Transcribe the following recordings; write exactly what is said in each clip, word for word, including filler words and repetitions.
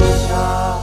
job.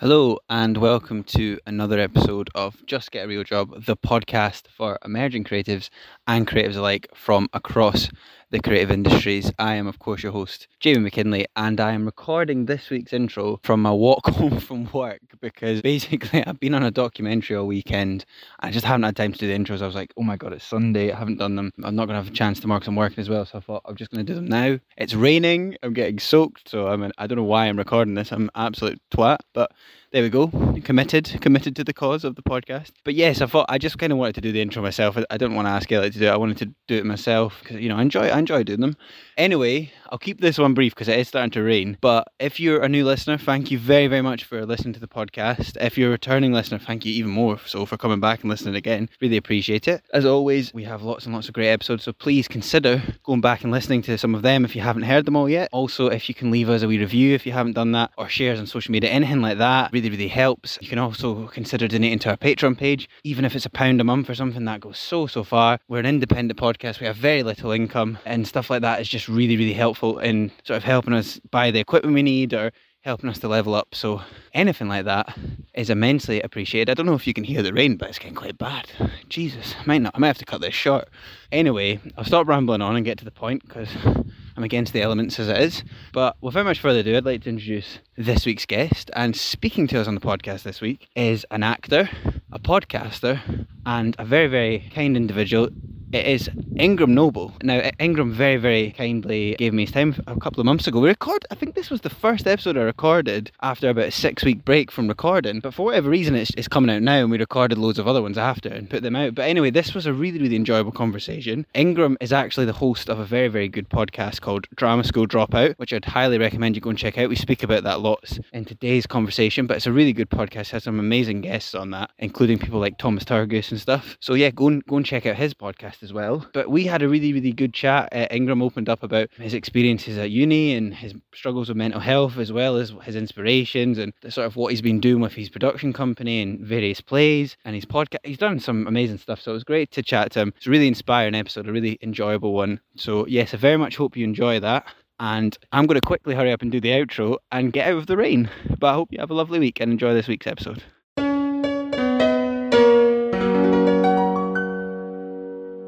Hello and welcome to another episode of Just Get a Real Job, the podcast for emerging creatives and creatives alike from across the creative industries. I am, of course, your host, Jamie McKinley, and I am recording this week's intro from my walk home from work because basically I've been on a documentary all weekend. I just haven't had time to do the intros. I was like, oh my God, it's Sunday. I haven't done them. I'm not going to have a chance tomorrow because I'm working as well. So I thought I'm just going to do them now. It's raining. I'm getting soaked. So I mean, I don't know why I'm recording this. I'm an absolute twat, but there we go. Committed. Committed to the cause of the podcast. But yes, I thought I just kind of wanted to do the intro myself. I didn't want to ask Elliot to do it. I wanted to do it myself because, you know, I enjoy it. I enjoy doing them. Anyway, I'll keep this one brief because it is starting to rain. But if you're a new listener, thank you very, very much for listening to the podcast. If you're a returning listener, thank you even more so for coming back and listening again. Really appreciate it. As always, we have lots and lots of great episodes, so please consider going back and listening to some of them if you haven't heard them all yet. Also, if you can leave us a wee review if you haven't done that, or shares on social media, anything like that, really, really helps. You can also consider donating to our Patreon page, even if it's a pound a month or something. That goes so, so far. We're an independent podcast. We have very little income, and stuff like that is just really, really helpful in sort of helping us buy the equipment we need or helping us to level up. So anything like that is immensely appreciated. I don't know if you can hear the rain, but it's getting quite bad. Jesus, I might not. I might have to cut this short. Anyway, I'll stop rambling on and get to the point because I'm against the elements as it is. But without much further ado, I'd like to introduce this week's guest. And speaking to us on the podcast this week is an actor, a podcaster, and a very, very kind individual. It is Ingram Noble. Now, Ingram very, very kindly gave me his time a couple of months ago. We record, I think this was the first episode I recorded after about a six-week break from recording. But for whatever reason, it's, it's coming out now, and we recorded loads of other ones after and put them out. But anyway, this was a really, really enjoyable conversation. Ingram is actually the host of a very, very good podcast called Drama School Dropout, which I'd highly recommend you go and check out. We speak about that lots in today's conversation, but it's a really good podcast. It has some amazing guests on that, including people like Thomas Turgoose and stuff. So yeah, go and, go and check out his podcast as well. But we had a really, really good chat. uh, Ingram opened up about his experiences at uni and his struggles with mental health, as well as his inspirations and the sort of what he's been doing with his production company and various plays and his podcast. He's done some amazing stuff, so it was great to chat to him. It's a really inspiring episode, a really enjoyable one. So yes, I very much hope you enjoy that, and I'm going to quickly hurry up and do the outro and get out of the rain. But I hope you have a lovely week and enjoy this week's episode.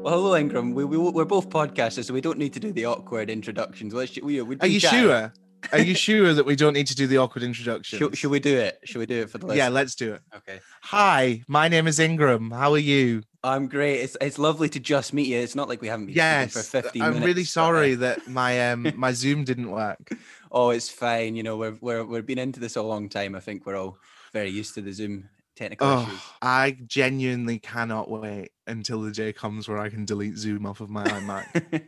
Well, hello, Ingram. We, we, we're both podcasters, so we don't need to do the awkward introductions. Let's, we, we'd be Are you chatting. Sure? Are you sure that we don't need to do the awkward introduction? Should, should we do it? Should we do it for the list? Yeah, let's do it. Okay. Hi, my name is Ingram. How are you? I'm great. It's it's lovely to just meet you. It's not like we haven't been yes, for fifteen I'm minutes. I'm really sorry that my um my Zoom didn't work. Oh, it's fine. You know, we're we're we've been into this a long time. I think we're all very used to the Zoom technical oh, issues. I genuinely cannot wait until the day comes where I can delete Zoom off of my iMac.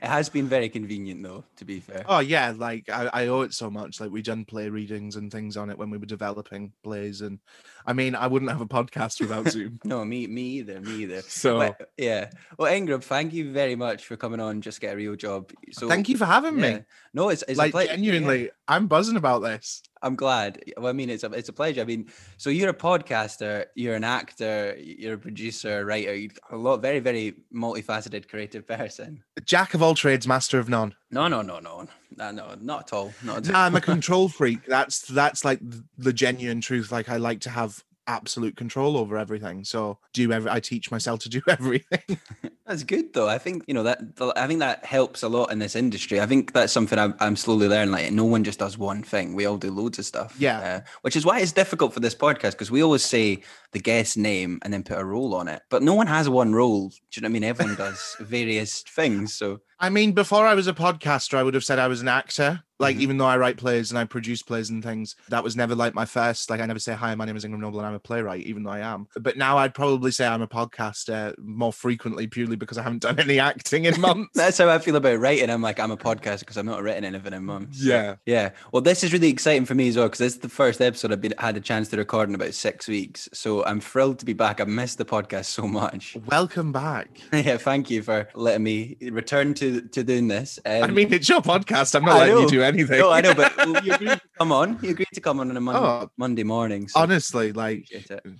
It has been very convenient, though, to be fair. Oh yeah, like I, I owe it so much. Like, we done play readings and things on it when we were developing plays, and I mean, I wouldn't have a podcast without Zoom. no, me, me either, me either. So but, yeah. Well, Ingram, thank you very much for coming on Just Get a Real Job. So thank you for having yeah. me. No, it's, it's like a genuinely, yeah. I'm buzzing about this. I'm glad. Well, I mean, it's a it's a pleasure. I mean, so you're a podcaster, you're an actor, you're a producer, writer, you're a lot, very, very multifaceted, creative person. Jack of all trades, master of none. No, no, no, no, no, no, not at all. Not at all. I'm a control freak. That's that's like the genuine truth. Like, I like to have absolute control over everything. So do every, I teach myself to do everything. That's good, though. I think, you know, that I think that helps a lot in this industry. I think that's something I'm, I'm slowly learning. Like, no one just does one thing. We all do loads of stuff. Yeah. Uh, which is why it's difficult for this podcast, because we always say the guest name and then put a role on it. But no one has one role. Do you know what I mean? Everyone does various things. So I mean, before I was a podcaster, I would have said I was an actor. Like, mm-hmm. even though I write plays and I produce plays and things, that was never like my first, like I never say, hi, my name is Ingram Noble and I'm a playwright, even though I am. But now I'd probably say I'm a podcaster more frequently, purely purely because I haven't done any acting in months. That's how I feel about writing. I'm like, I'm a podcaster because I've not written anything in months. Yeah. Yeah. Well, this is really exciting for me as well, because this is the first episode I've been, had a chance to record in about six weeks. So I'm thrilled to be back. I missed the podcast so much. Welcome back. Yeah, thank you for letting me return to, to doing this. Um, I mean, it's your podcast. I'm not I letting know. you do anything. No, I know, but well, you agreed to come on. You agreed to come on on a Monday, oh, Monday morning. So honestly, like,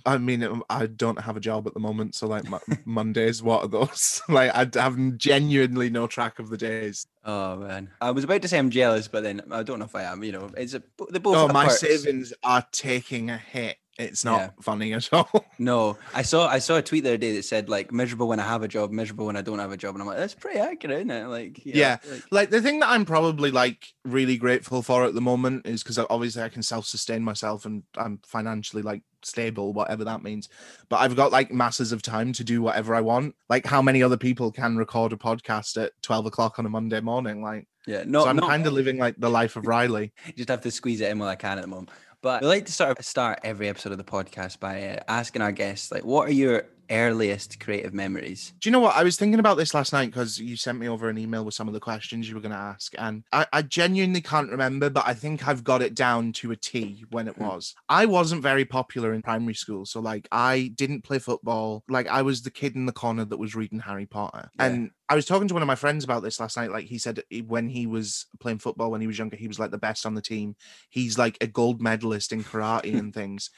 I, I mean, I don't have a job at the moment, so like Mondays, what are those? Like, I have genuinely no track of the days. Oh man, I was about to say I'm jealous, but then I don't know if I am. You know, it's a, they're both. Oh, my parts. Savings are taking a hit. It's not yeah. funny at all. No, I saw I saw a tweet the other day that said like miserable when I have a job, miserable when I don't have a job, and I'm like, that's pretty accurate, isn't it? Like, you know, yeah, like, like the thing that I'm probably like really grateful for at the moment is because obviously I can self-sustain myself and I'm financially like stable, whatever that means. But I've got like masses of time to do whatever I want. Like, how many other people can record a podcast at twelve o'clock on a Monday morning? Like, yeah, no, so I'm no. kind of living like the life of Riley. You just have to squeeze it in while I can at the moment. But we like to sort of start every episode of the podcast by uh, asking our guests, like, what are your earliest creative memories? Do you know what? I was thinking about this last night because you sent me over an email with some of the questions you were going to ask. And I, I genuinely can't remember, but I think I've got it down to a T when it was. I wasn't very popular in primary school. So like, I didn't play football. Like, I was the kid in the corner that was reading Harry Potter. Yeah. And I was talking to one of my friends about this last night. Like, he said when he was playing football, when he was younger, he was like the best on the team. He's like a gold medalist in karate and things.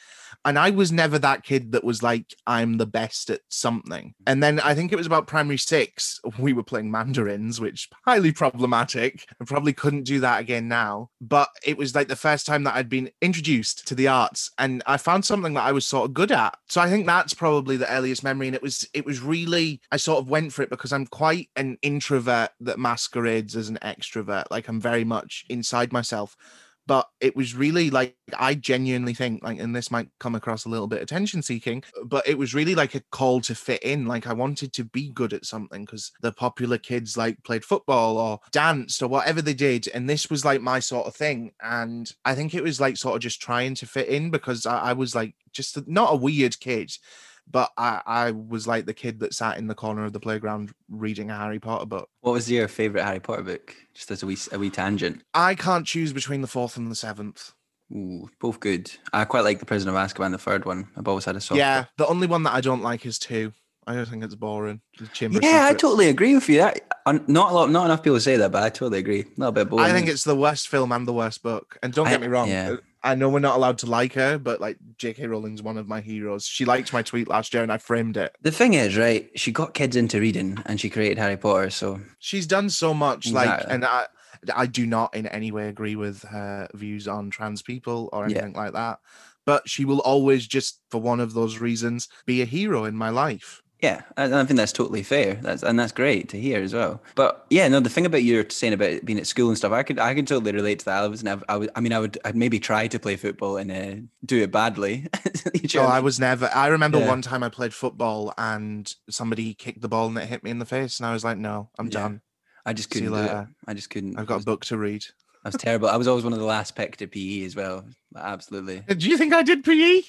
And I was never that kid that was like, I'm the best at something. And then I think it was about primary six, we were playing mandarins, which highly problematic. I probably couldn't do that again now. But it was like the first time that I'd been introduced to the arts. And I found something that I was sort of good at. So I think that's probably the earliest memory. And it was, it was really, I sort of went for it because I'm quite an introvert that masquerades as an extrovert. Like, I'm very much inside myself. But it was really like, I genuinely think, like, and this might come across a little bit attention seeking, but it was really like a call to fit in. Like, I wanted to be good at something because the popular kids like played football or danced or whatever they did. And this was like my sort of thing. And I think it was like sort of just trying to fit in because I, I was like just a, not a weird kid. But I, I was like the kid that sat in the corner of the playground reading a Harry Potter book. What was your favourite Harry Potter book? Just as a wee, a wee tangent. I can't choose between the fourth and the seventh. Ooh, both good. I quite like The Prisoner of Azkaban, the third one. I've always had a soft. Yeah, book. The only one that I don't like is two. I don't think it's boring. Chamber yeah, I totally agree with you. That, not a lot, not enough people say that, but I totally agree. A little bit boring. I think it's the worst film and the worst book. And don't I, get me wrong. Yeah. I know we're not allowed to like her, but like J K Rowling's one of my heroes. She liked my tweet last year and I framed it. The thing is, right, she got kids into reading and she created Harry Potter, so... She's done so much, exactly. like, and I I do not in any way agree with her views on trans people or anything yeah. like that, but she will always just, for one of those reasons, be a hero in my life. Yeah, I, I think that's totally fair. That's and that's great to hear as well. But yeah, no, the thing about you were saying about being at school and stuff, I could I could totally relate to that. I was never, I, was, I mean, I would, I'd maybe try to play football and uh, do it badly. you know no, I mean? was never. I remember yeah. one time I played football and somebody kicked the ball and it hit me in the face, and I was like, no, I'm yeah. done. I just couldn't. See you later. Do it. I just couldn't. I've got a book to read. I was terrible. I was always one of the last picked at P E as well. Absolutely. Do you think I did P E?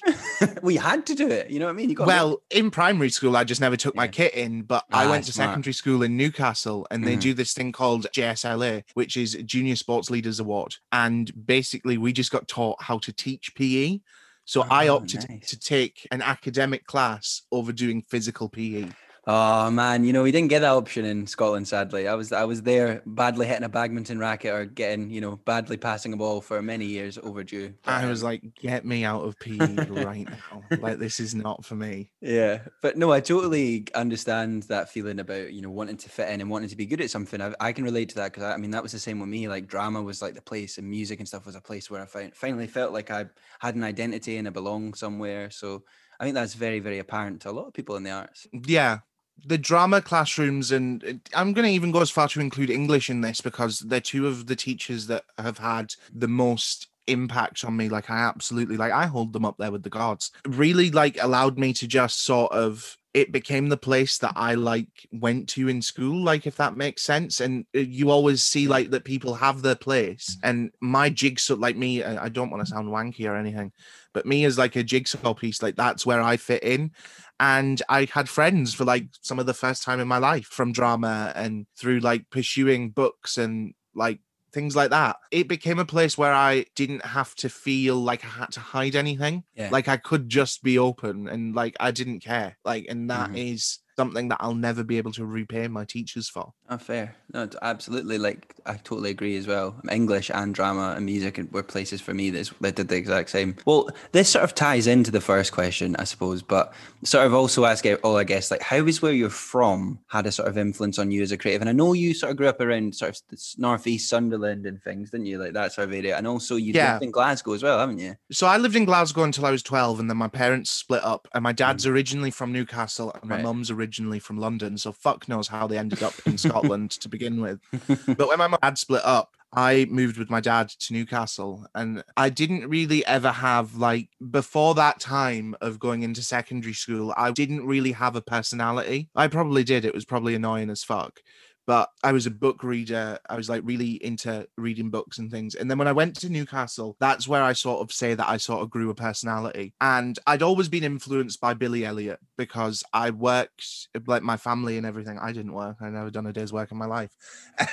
We had to do it. You know what I mean? You got well, to... in primary school, I just never took yeah. my kit in, but ah, I went to smart. secondary school in Newcastle and they mm. do this thing called J S L A, which is Junior Sports Leaders Award. And basically we just got taught how to teach P E. So oh, I opted nice. to take an academic class over doing physical P E. Oh man, you know, we didn't get that option in Scotland, sadly. I was I was there badly hitting a badminton racket or getting, you know, badly passing a ball for many years overdue. I was like, get me out of P E right now. Like, this is not for me. Yeah, but no, I totally understand that feeling about, you know, wanting to fit in and wanting to be good at something. I, I can relate to that because, I, I mean, that was the same with me. Like, drama was like the place and music and stuff was a place where I find, finally felt like I had an identity and I belonged somewhere. So I think that's very, very apparent to a lot of people in the arts. Yeah. The drama classrooms, and I'm going to even go as far to include English in this because they're two of the teachers that have had the most impact on me. Like, I absolutely, like, I hold them up there with the gods. Really, like, allowed me to just sort of, it became the place that I, like, went to in school, like, if that makes sense. And you always see, like, that people have their place. And my jigsaw, like, me, I don't want to sound wanky or anything, but me as, like, a jigsaw piece, like, that's where I fit in. And I had friends for, like, some of the first time in my life from drama and through, like, pursuing books and, like, things like that. It became a place where I didn't have to feel like I had to hide anything. Yeah. Like, I could just be open and, like, I didn't care. Like, and that mm-hmm. is something that I'll never be able to repay my teachers for. Oh, fair. No, absolutely. Like, I totally agree as well. English and drama and music were places for me that did the exact same. Well, this sort of ties into the first question, I suppose, but sort of also ask all, oh, I guess, like, how is where you're from had a sort of influence on you as a creative? And I know you sort of grew up around sort of the northeast Sunderland and things, didn't you? Like, that sort of area. And also you yeah. lived in Glasgow as well, haven't you? So I lived in Glasgow until I was twelve, and then my parents split up, and my dad's mm. originally from Newcastle and my right. mum's originally originally from London, so fuck knows how they ended up in Scotland to begin with. But when my mum had split up, I moved with my dad to Newcastle, and I didn't really ever have, like, before that time of going into secondary school, I didn't really have a personality. I probably did, it was probably annoying as fuck, but I was a book reader. I was, like, really into reading books and things. And then when I went to Newcastle, that's where I sort of say that I sort of grew a personality. And I'd always been influenced by Billy Elliot because I worked, like, my family and everything. I didn't work. I never done a day's work in my life.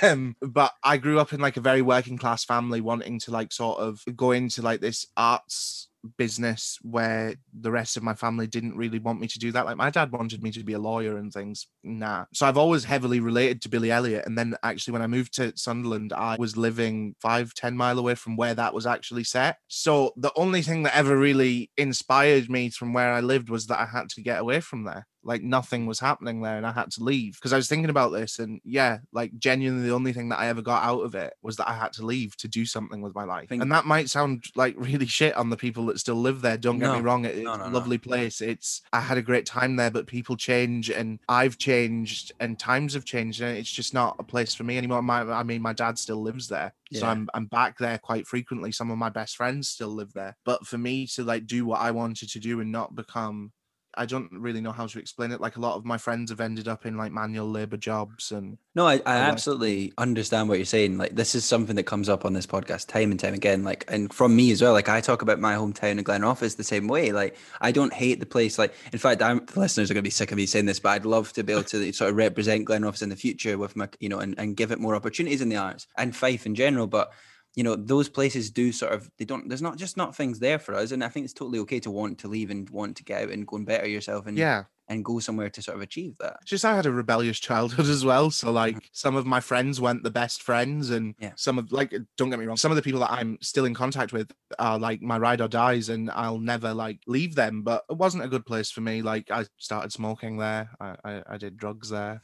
Um, but I grew up in, like, a very working class family, wanting to, like, sort of go into, like, this arts business where the rest of my family didn't really want me to do that. Like, my dad wanted me to be a lawyer and things. Nah. So I've always heavily related to Billy Elliot. And then actually when I moved to Sunderland, I was living five, ten mile away from where that was actually set. So the only thing that ever really inspired me from where I lived was that I had to get away from there. Like, nothing was happening there and I had to leave, because I was thinking about this, and yeah, like, genuinely the only thing that I ever got out of it was that I had to leave to do something with my life. And that might sound like really shit on the people that still live there. Don't no, get me wrong. It's no, no, a lovely no. place. It's, I had a great time there, but people change and I've changed and times have changed, and it's just not a place for me anymore. My, I mean, my dad still lives there. Yeah. So I'm I'm back there quite frequently. Some of my best friends still live there. But for me to, like, do what I wanted to do and not become, I don't really know how to explain it. Like, a lot of my friends have ended up in, like, manual labor jobs. And no, I, I absolutely understand what you're saying. Like, this is something that comes up on this podcast time and time again. Like, and from me as well, like, I talk about my hometown of Glenrothes the same way. Like, I don't hate the place. Like, in fact, I'm, the listeners are going to be sick of me saying this, but I'd love to be able to sort of represent Glenrothes in the future with my, you know, and, and give it more opportunities in the arts and Fife in general. But you know, those places do sort of, they don't, there's not just not things there for us. And I think it's totally okay to want to leave and want to get out and go and better yourself and yeah. and go somewhere to sort of achieve that. Just, I had a rebellious childhood as well. So, like, some of my friends weren't the best friends. And yeah. some of, like, don't get me wrong, some of the people that I'm still in contact with are, like, my ride or dies, and I'll never, like, leave them. But it wasn't a good place for me. Like, I started smoking there. I, I, I did drugs there.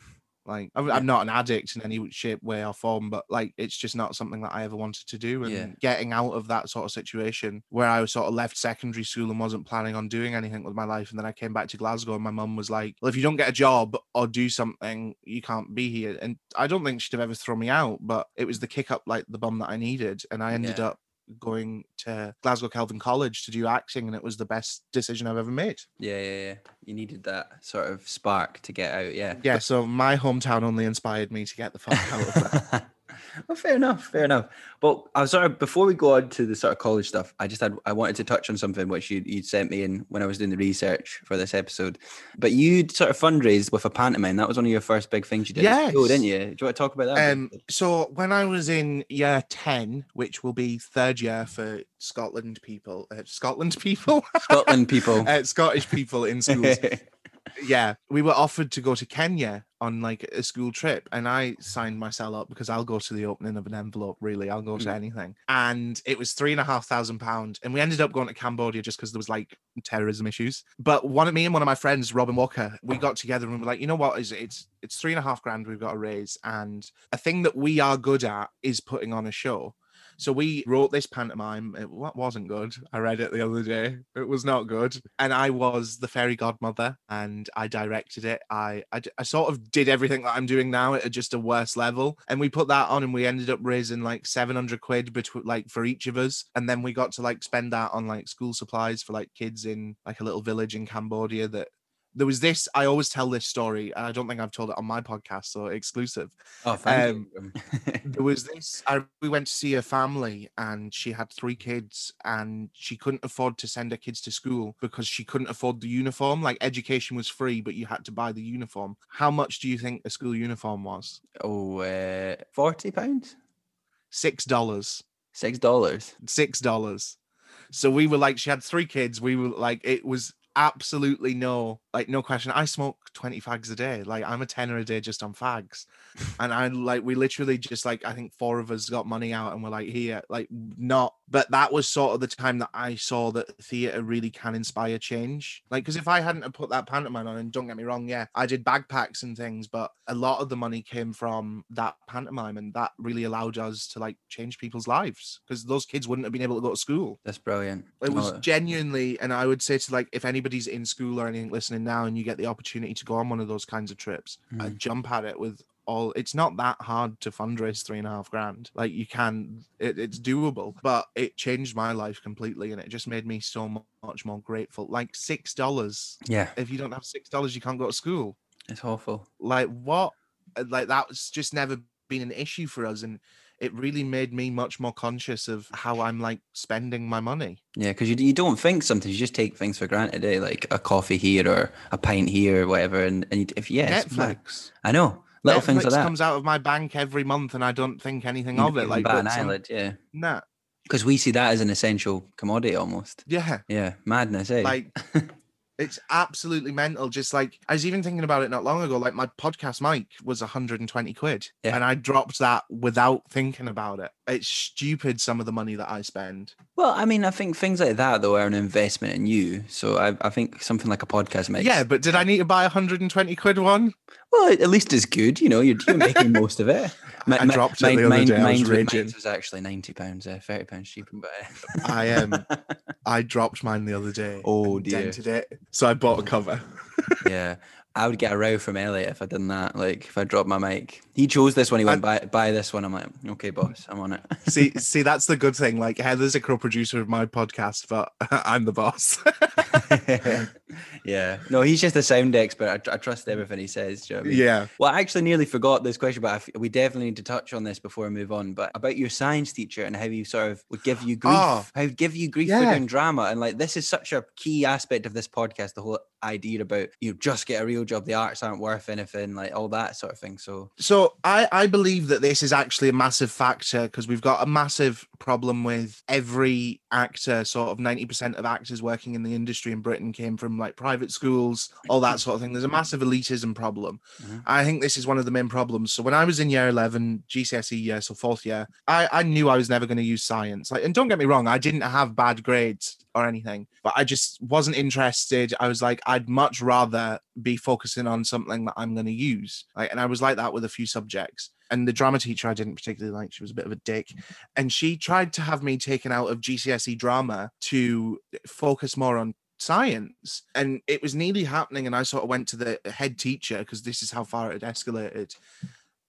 Like, I'm yeah. not an addict in any shape, way or form, but, like, it's just not something that I ever wanted to do. And yeah. getting out of that sort of situation where I was sort of left secondary school and wasn't planning on doing anything with my life. And then I came back to Glasgow and my mum was like, well, if you don't get a job or do something, you can't be here. And I don't think she'd have ever thrown me out, but it was the kick up, like, the bum that I needed. And I ended yeah. up going to Glasgow Kelvin College to do acting, and it was the best decision I've ever made. Yeah, yeah, yeah. You needed that sort of spark to get out, yeah. Yeah, so my hometown only inspired me to get the fuck out of that. Well, fair enough, fair enough. But I was sort of, before we go on to the sort of college stuff, I just had, I wanted to touch on something which you, you'd sent me in when I was doing the research for this episode. But you'd sort of fundraised with a pantomime. That was one of your first big things you did. Yes. Cool, didn't you? Do you want to talk about that? Um, so when I was in year ten, which will be third year for Scotland people, uh, Scotland people? Scotland people. uh, Scottish people in schools. Yeah, we were offered to go to Kenya on, like, a school trip, and I signed myself up because I'll go to the opening of an envelope, really. I'll go to mm. anything. And it was three and a half thousand pounds. And we ended up going to Cambodia just because there was, like, terrorism issues. But one of me and one of my friends, Robin Walker, we got together and we were like, you know what, is it's it's three and a half grand we've got to raise. And a thing that we are good at is putting on a show. So we wrote this pantomime. It wasn't good. I read it the other day. It was not good. And I was the fairy godmother and I directed it. I, I, I sort of did everything that I'm doing now at just a worse level. And we put that on and we ended up raising like seven hundred quid between, like for each of us. And then we got to like spend that on like school supplies for like kids in like a little village in Cambodia that there was this, I always tell this story, and I don't think I've told it on my podcast, so exclusive. Oh, thank um, you. There was this, I, we went to see a family, and she had three kids, and she couldn't afford to send her kids to school because she couldn't afford the uniform. Like, education was free, but you had to buy the uniform. How much do you think a school uniform was? Oh, uh, forty pounds? Six dollars. Six dollars? Six dollars. So we were like, she had three kids. We were like, it was... absolutely no, like no question. I smoke twenty fags a day. Like I'm a tenner a day just on fags, and I like we literally just like I think four of us got money out and we're like here, like not. But that was sort of the time that I saw that theatre really can inspire change. Like because if I hadn't have put that pantomime on, and don't get me wrong, yeah, I did bagpacks and things, but a lot of the money came from that pantomime, and that really allowed us to like change people's lives because those kids wouldn't have been able to go to school. That's brilliant. It was oh. genuinely, and I would say to like if anybody. Anybody's in school or anything listening now and you get the opportunity to go on one of those kinds of trips mm. and jump at it with all, it's not that hard to fundraise three and a half grand. Like you can, it, it's doable, but it changed my life completely. And it just made me so much more grateful. Like six dollars. Yeah. If you don't have six dollars, you can't go to school. It's awful. Like what? Like that's just never been an issue for us. And it really made me much more conscious of how I'm like spending my money. Yeah, because you you don't think sometimes, you just take things for granted, eh? Like a coffee here or a pint here or whatever. And, and if yeah, Netflix. I know. Little Netflix things like that. Comes out of my bank every month and I don't think anything of it. Like but an eyelid, yeah. Nah. Because we see that as an essential commodity almost. Yeah. Yeah, madness, eh? Like... It's absolutely mental. Just like, I was even thinking about it not long ago, like my podcast mic was one hundred twenty quid yeah. and I dropped that without thinking about it. It's stupid, some of the money that I spend. Well, I mean, I think things like that though are an investment in you. So I, I think something like a podcast mic. Yeah, but did I need to buy a one hundred twenty quid one? Well, at least it's good. You know, you're, you're making most of it. My, I dropped my, it the my, other day. Mine, I was raging. Mine was actually ninety pounds, uh, thirty pounds cheaper. But... I um, I dropped mine the other day. Oh, dear. Dented it. So I bought a cover. Yeah. I would get a row from Elliot if I done that. Like if I dropped my mic, he chose this one. He went buy buy this one. I'm like, okay, boss, I'm on it. see, see, that's the good thing. Like Heather's a co-producer of my podcast, but I'm the boss. Yeah, no, he's just a sound expert. I, I trust everything he says. Do you know what I mean? Yeah. Well, I actually nearly forgot this question, but I f- we definitely need to touch on this before I move on. But about your science teacher and how you sort of would give you grief, oh, how would give you grief yeah. for doing drama, and like this is such a key aspect of this podcast. The whole idea about you know, just get a real job, the arts aren't worth anything, like all that sort of thing. So so I, I believe that this is actually a massive factor because we've got a massive problem with every actor, sort of ninety percent of actors working in the industry in Britain came from like private schools, all that sort of thing. There's a massive elitism problem. Mm-hmm. I think this is one of the main problems. So when I was in year eleven, G C S E year, so fourth year, I, I knew I was never going to use science. Like, and don't get me wrong, I didn't have bad grades or anything, but I just wasn't interested. I was like, I'd much rather be focusing on something that I'm going to use. Like, and I was like that with a few subjects. And the drama teacher I didn't particularly like, she was a bit of a dick. And she tried to have me taken out of G C S E drama to focus more on science. And it was nearly happening. And I sort of went to the head teacher because this is how far it had escalated.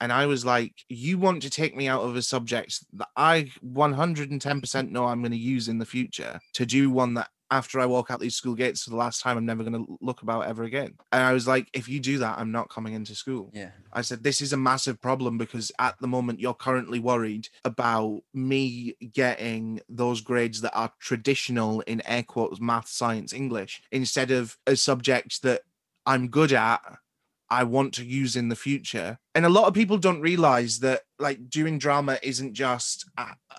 And I was like, you want to take me out of a subject that I one hundred ten percent know I'm going to use in the future to do one that after I walk out these school gates for the last time, I'm never going to look about ever again. And I was like, if you do that, I'm not coming into school. Yeah. I said, this is a massive problem because at the moment you're currently worried about me getting those grades that are traditional in air quotes, math, science, English, instead of a subject that I'm good at, I want to use in the future. And a lot of people don't realize that like doing drama isn't just,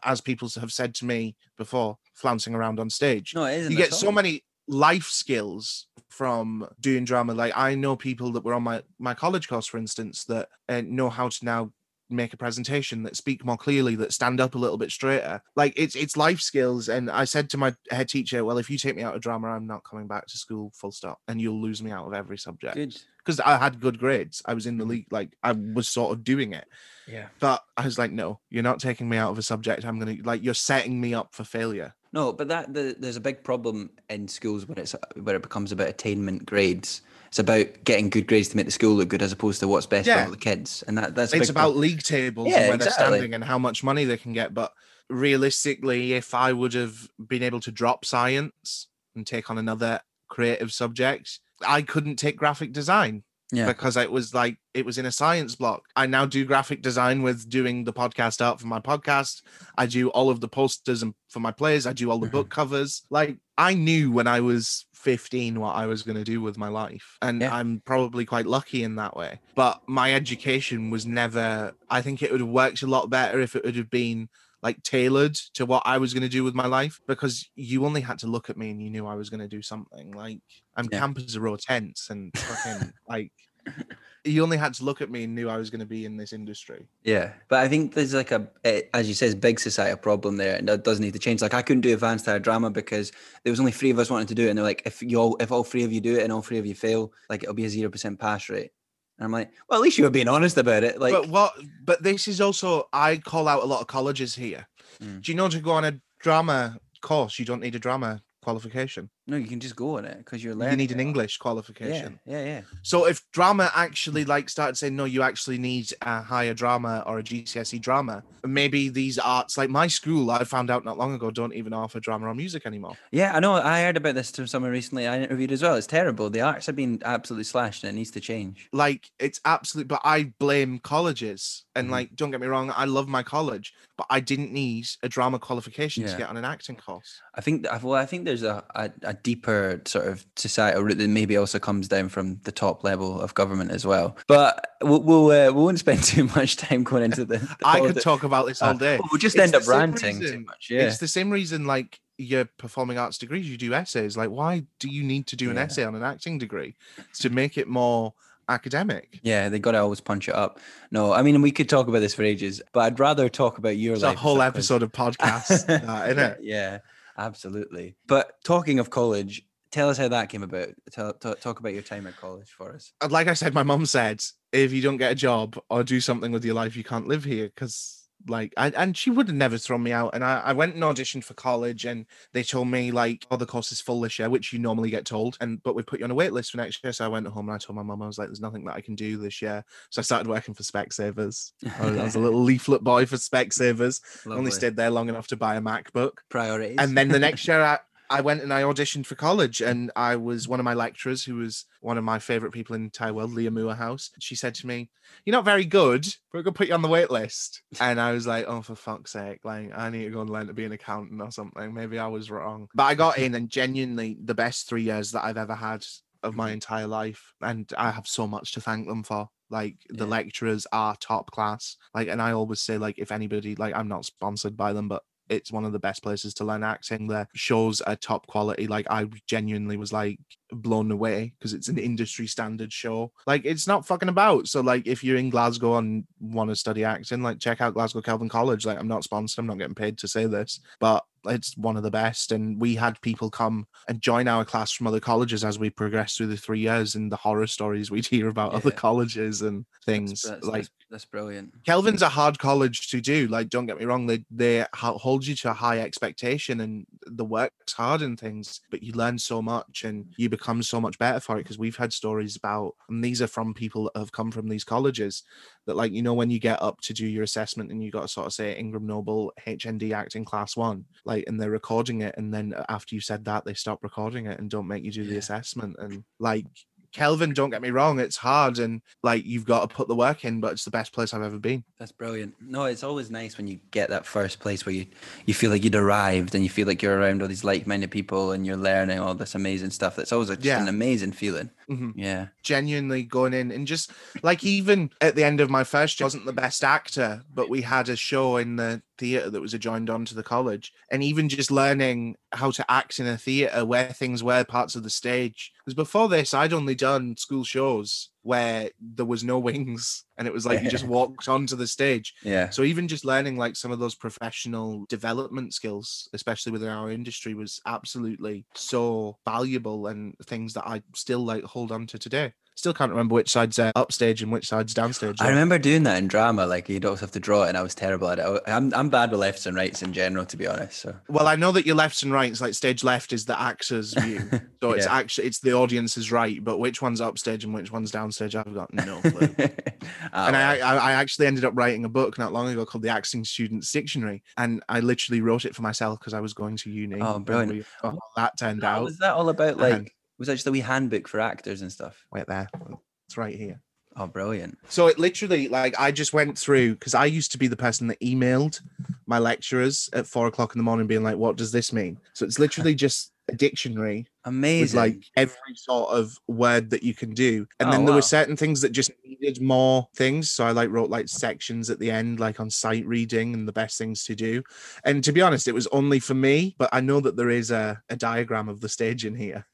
as people have said to me before, flouncing around on stage. No, it isn't. You get so many life skills from doing drama. Like I know people that were on my my college course, for instance, that uh, know how to now make a presentation, that speak more clearly, that stand up a little bit straighter. Like, it's it's life skills. And I said to my head teacher, well, if you take me out of drama, I'm not coming back to school, full stop. And you'll lose me out of every subject. Good. Because I had good grades. I was in the league. Like, I was sort of doing it. Yeah. But I was like, no, you're not taking me out of a subject. I'm going to, like, you're setting me up for failure. No, but that the, there's a big problem in schools when it's where it becomes about attainment grades. It's about getting good grades to make the school look good, as opposed to what's best yeah. for all the kids. And that that's it's about problem. League tables yeah, and where exactly. they're standing and how much money they can get. But realistically, if I would have been able to drop science and take on another creative subject, I couldn't take graphic design. Yeah. Because it was like, it was in a science block. I now do graphic design with doing the podcast art for my podcast. I do all of the posters and for my plays. I do all the mm-hmm. book covers. Like, I knew when I was fifteen what I was going to do with my life. And yeah. I'm probably quite lucky in that way. But my education was never, I think it would have worked a lot better if it would have been like tailored to what I was going to do with my life, because you only had to look at me and you knew I was going to do something. Like, I'm yeah. camp as a row tense and fucking like, you only had to look at me and knew I was going to be in this industry. Yeah. But I think there's like a, as you says, big societal problem there, and that does need to change. Like, I couldn't do advanced higher drama because there was only three of us wanting to do it. And they're like, if you all, if all three of you do it and all three of you fail, like, it'll be a zero percent pass rate. And I'm like, well, at least you were being honest about it. Like, but what? But this is also, I call out a lot of colleges here. Mm. Do you know, to go on a drama course, you don't need a drama qualification. No, you can just go on it because you're learning. You need an English qualification. Yeah, yeah, yeah. So if drama actually like started saying, no, you actually need a higher drama or a G C S E drama, maybe these arts, like my school, I found out not long ago, don't even offer drama or music anymore. Yeah, I know. I heard about this to someone recently I interviewed as well. It's terrible. The arts have been absolutely slashed and it needs to change. Like, it's absolute, but I blame colleges. And mm-hmm. like, don't get me wrong, I love my college, but I didn't need a drama qualification yeah. to get on an acting course. I think, well, I think there's a, a, a deeper sort of societal root that maybe also comes down from the top level of government as well. But we'll, we'll uh, we won't spend too much time going into the, the I could talk about this all day. Uh, we'll just it's end up ranting reason. Too much. Yeah, it's the same reason like your performing arts degrees, you do essays. Like, why do you need to do an yeah. essay on an acting degree? It's to make it more academic. Yeah, they got to always punch it up. No, I mean, we could talk about this for ages, but I'd rather talk about your it's life. It's a whole episode of podcasts, uh, isn't it? Yeah. Absolutely. But talking of college, tell us how that came about. Tell, t- talk about your time at college for us. Like I said, my mum said, if you don't get a job or do something with your life, you can't live here. Because, like, I, and she would have never thrown me out. And I, I went and auditioned for college and they told me, like, oh, the course is full this year, which you normally get told. And, but we put you on a wait list for next year. So I went home and I told my mum, I was like, there's nothing that I can do this year. So I started working for Specsavers. I was, I was a little leaflet boy for Specsavers. Only stayed there long enough to buy a MacBook. Priorities. And then the next year I, I went and I auditioned for college, and I was one of my lecturers, who was one of my favorite people in the entire world, Leah Moore House. She said to me, "You're not very good, but we're gonna put you on the wait list." And I was like, "Oh, for fuck's sake! Like, I need to go and learn to be an accountant or something." Maybe I was wrong, but I got in, and genuinely the best three years that I've ever had of my entire life, and I have so much to thank them for. Like, the yeah. lecturers are top class. Like, and I always say, like, if anybody, like, I'm not sponsored by them, but it's one of the best places to learn acting. The shows are top quality. Like, I genuinely was like blown away because it's an industry standard show. Like, it's not fucking about. So, like, if you're in Glasgow and want to study acting, like, check out Glasgow Kelvin College. Like, I'm not sponsored. I'm not getting paid to say this, but it's one of the best. And we had people come and join our class from other colleges as we progressed through the three years and the horror stories we'd hear about yeah. other colleges and things. That's, that's, like that's, that's brilliant. Kelvin's a hard college to do. Like, don't get me wrong. They, they hold you to a high expectation and the work's hard and things, but you learn so much and you become so much better for it. Because we've had stories about, and these are from people that have come from these colleges, that, like, you know, when you get up to do your assessment and you got to sort of say Ingram Noble H N D acting class one, like, and they're recording it, and then after you said that, they stop recording it and don't make you do yeah. the assessment. And, like, Kelvin, don't get me wrong, it's hard and, like, you've got to put the work in, but it's the best place I've ever been. That's brilliant. No, it's always nice when you get that first place where you, you feel like you'd arrived and you feel like you're around all these like-minded people and you're learning all this amazing stuff. That's always just yeah. an amazing feeling. Mm-hmm. Yeah. Genuinely going in and just, like, even at the end of my first year, I wasn't the best actor, but we had a show in the theatre that was adjoined onto the college, and even just learning how to act in a theatre where things were parts of the stage. Because before this, I'd only done school shows where there was no wings, and it was like you just walked onto the stage. Yeah. So even just learning like some of those professional development skills, especially within our industry, was absolutely so valuable, and things that I still like hold on to today. Still can't remember which side's uh, upstage and which side's downstage. I remember doing that in drama, like you'd always have to draw it, and I was terrible at it. I'm I'm bad with lefts and rights in general, to be honest. So well, I know that your lefts and rights, like stage left is the actor's view, so yeah. it's actually it's the audience's right, but which one's upstage and which one's downstage, I've got no clue. oh, and I, I I actually ended up writing a book not long ago called The Acting Student's Dictionary, and I literally wrote it for myself because I was going to uni. Oh, brilliant! We, oh, how that turned out. Was that all about like? And, was that just a wee handbook for actors and stuff? Right there. It's right here. Oh, brilliant. So it literally, like, I just went through, because I used to be the person that emailed my lecturers at four o'clock in the morning being like, what does this mean? So it's literally just a dictionary. Amazing. With, like, every sort of word that you can do. And oh, then there wow. were certain things that just needed more things. So I, like, wrote, like, sections at the end, like, on sight reading and the best things to do. And to be honest, it was only for me, but I know that there is a, a diagram of the stage in here.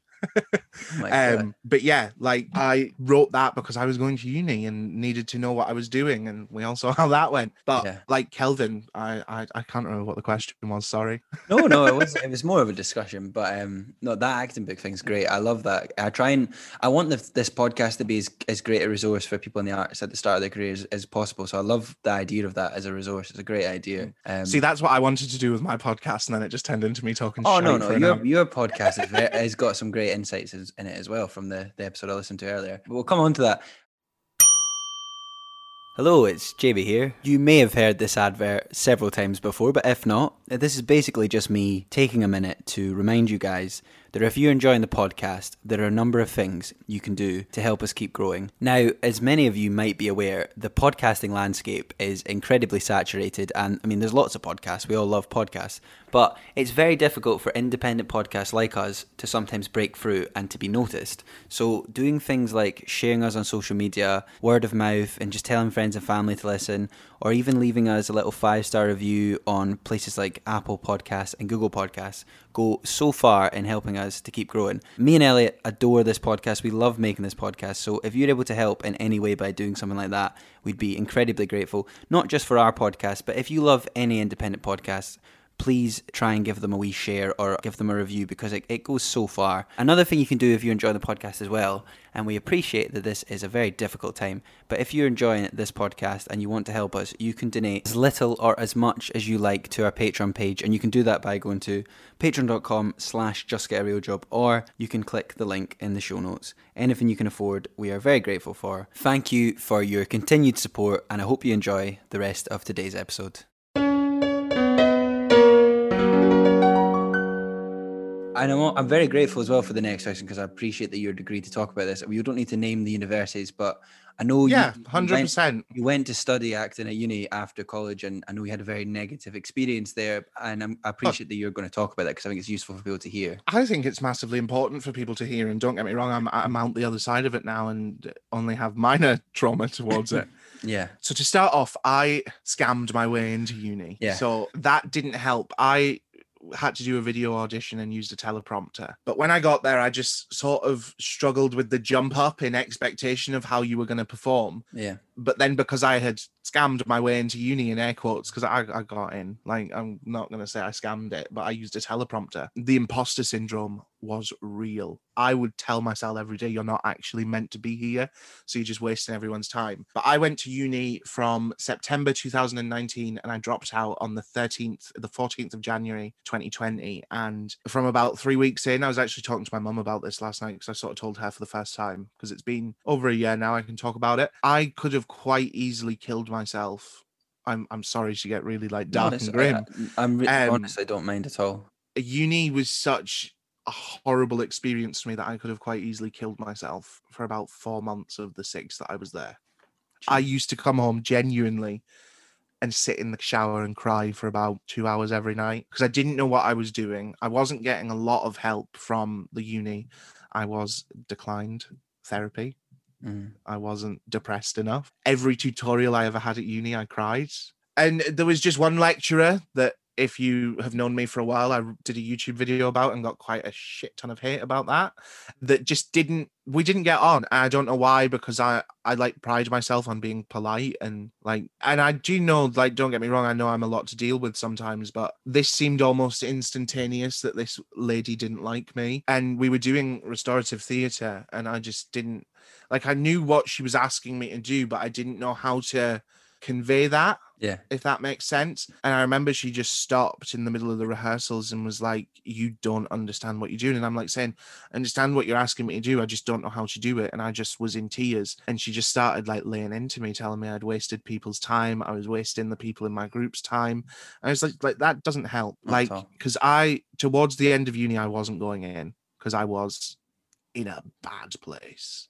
um, but yeah, like I wrote that because I was going to uni and needed to know what I was doing, and we all saw how that went. But yeah. like Kelvin, I, I I can't remember what the question was. Sorry. no, no, it was it was more of a discussion. But um, no, that acting book thing's great. I love that. I try and I want the, this podcast to be as, as great a resource for people in the arts at the start of their careers as possible. So I love the idea of that as a resource. It's a great idea. Um, See, that's what I wanted to do with my podcast, and then it just turned into me talking. Oh no, no, your, your podcast has, has got some great insights in it as well from the, the episode I listened to earlier. But we'll come on to that. Hello, it's J B here. You may have heard this advert several times before, but if not, this is basically just me taking a minute to remind you guys that if you're enjoying the podcast, there are a number of things you can do to help us keep growing. Now, as many of you might be aware, the podcasting landscape is incredibly saturated, and I mean, there's lots of podcasts, we all love podcasts, but it's very difficult for independent podcasts like us to sometimes break through and to be noticed. So doing things like sharing us on social media, word of mouth, and just telling friends and family to listen, or even leaving us a little five-star review on places like Apple Podcasts and Google Podcasts go so far in helping us to keep growing. Me and Elliot adore this podcast. We love making this podcast. So if you're able to help in any way by doing something like that, we'd be incredibly grateful, not just for our podcast, but if you love any independent podcasts, please try and give them a wee share or give them a review, because it, it goes so far. Another thing you can do if you enjoy the podcast as well, and we appreciate that this is a very difficult time, but if you're enjoying this podcast and you want to help us, you can donate as little or as much as you like to our Patreon page, and you can do that by going to patreon.com slash justgetarealjob, or you can click the link in the show notes. Anything you can afford, we are very grateful for. Thank you for your continued support, and I hope you enjoy the rest of today's episode. And I'm, I'm very grateful as well for the next question, because I appreciate that your degree to talk about this. You don't need to name the universities, but I know yeah, you, one hundred percent. Went, you went to study acting at uni after college, and I know you had a very negative experience there, and I'm, I appreciate oh. that you're going to talk about that, because I think it's useful for people to hear. I think it's massively important for people to hear, and don't get me wrong, I'm, I'm out the other side of it now and only have minor trauma towards it. Yeah. So to start off, I scammed my way into uni. Yeah. So that didn't help. I... had to do a video audition and used a teleprompter. But when I got there, I just sort of struggled with the jump up in expectation of how you were going to perform. Yeah. But then because I had scammed my way into uni, in air quotes, because I, I got in, like, I'm not going to say I scammed it, but I used a teleprompter. The imposter syndrome was real. I would tell myself every day, you're not actually meant to be here, so you're just wasting everyone's time. But I went to uni from September two thousand nineteen, and I dropped out on the thirteenth, the fourteenth of January twenty twenty. And from about three weeks in, I was actually talking to my mum about this last night, because I sort of told her for the first time, because it's been over a year now, I can talk about it. I could have quite easily killed myself. I'm I'm sorry to get really like dark honest, and grim. I, I'm really um, honest, I don't mind at all. Uni was such a horrible experience to me that I could have quite easily killed myself for about four months of the six that I was there. I used to come home genuinely and sit in the shower and cry for about two hours every night, because I didn't know what I was doing. I wasn't getting a lot of help from the uni. I was declined therapy. Mm. I wasn't depressed enough. Every tutorial I ever had at uni, I cried. And there was just one lecturer that, if you have known me for a while, I did a YouTube video about and got quite a shit ton of hate about that, that just didn't, we didn't get on. I don't know why, because I, I like pride myself on being polite and like, and I do know, like, don't get me wrong, I know I'm a lot to deal with sometimes, but this seemed almost instantaneous that this lady didn't like me. And we were doing restorative theatre and I just didn't, like, I knew what she was asking me to do, but I didn't know how to convey that. Yeah, if that makes sense. And I remember she just stopped in the middle of the rehearsals and was like, you don't understand what you're doing. And I'm like saying, I understand what you're asking me to do. I just don't know how to do it. And I just was in tears. And she just started like laying into me, telling me I'd wasted people's time. I was wasting the people in my group's time. And I was like, like that doesn't help. Not like, because I, towards the end of uni, I wasn't going in because I was in a bad place.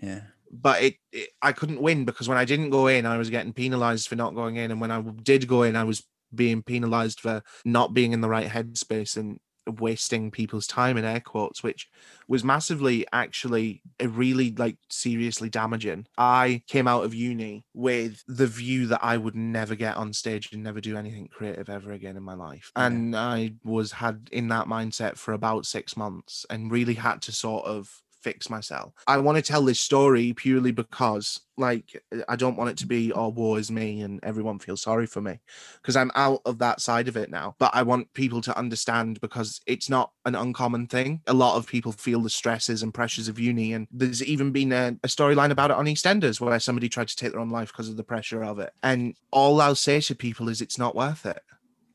Yeah. But it, it, I couldn't win because when I didn't go in, I was getting penalized for not going in. And when I did go in, I was being penalized for not being in the right headspace and wasting people's time in air quotes, which was massively actually a really like seriously damaging. I came out of uni with the view that I would never get on stage and never do anything creative ever again in my life. Yeah. And I was had in that mindset for about six months and really had to sort of fix myself. I want to tell this story purely because, like, I don't want it to be, oh, woe is me and everyone feels sorry for me, because I'm out of that side of it now. But I want people to understand because it's not an uncommon thing. A lot of people feel the stresses and pressures of uni, and there's even been a, a storyline about it on EastEnders where somebody tried to take their own life because of the pressure of it. And all I'll say to people is it's not worth it.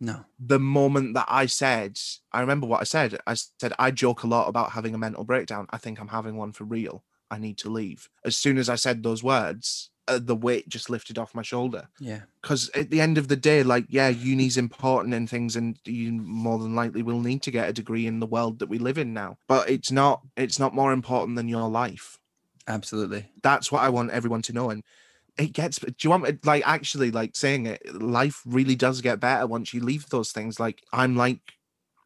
No. The moment that I said, I remember what I said. I said, I joke a lot about having a mental breakdown. I think I'm having one for real. I need to leave. As soon as I said those words, uh, the weight just lifted off my shoulder. Yeah. Because at the end of the day, like, yeah, uni's important and things, and you more than likely will need to get a degree in the world that we live in now. But it's not, it's not more important than your life. Absolutely. That's what I want everyone to know. And it gets, do you want, like, actually, like, saying it, life really does get better once you leave those things. Like, I'm, like,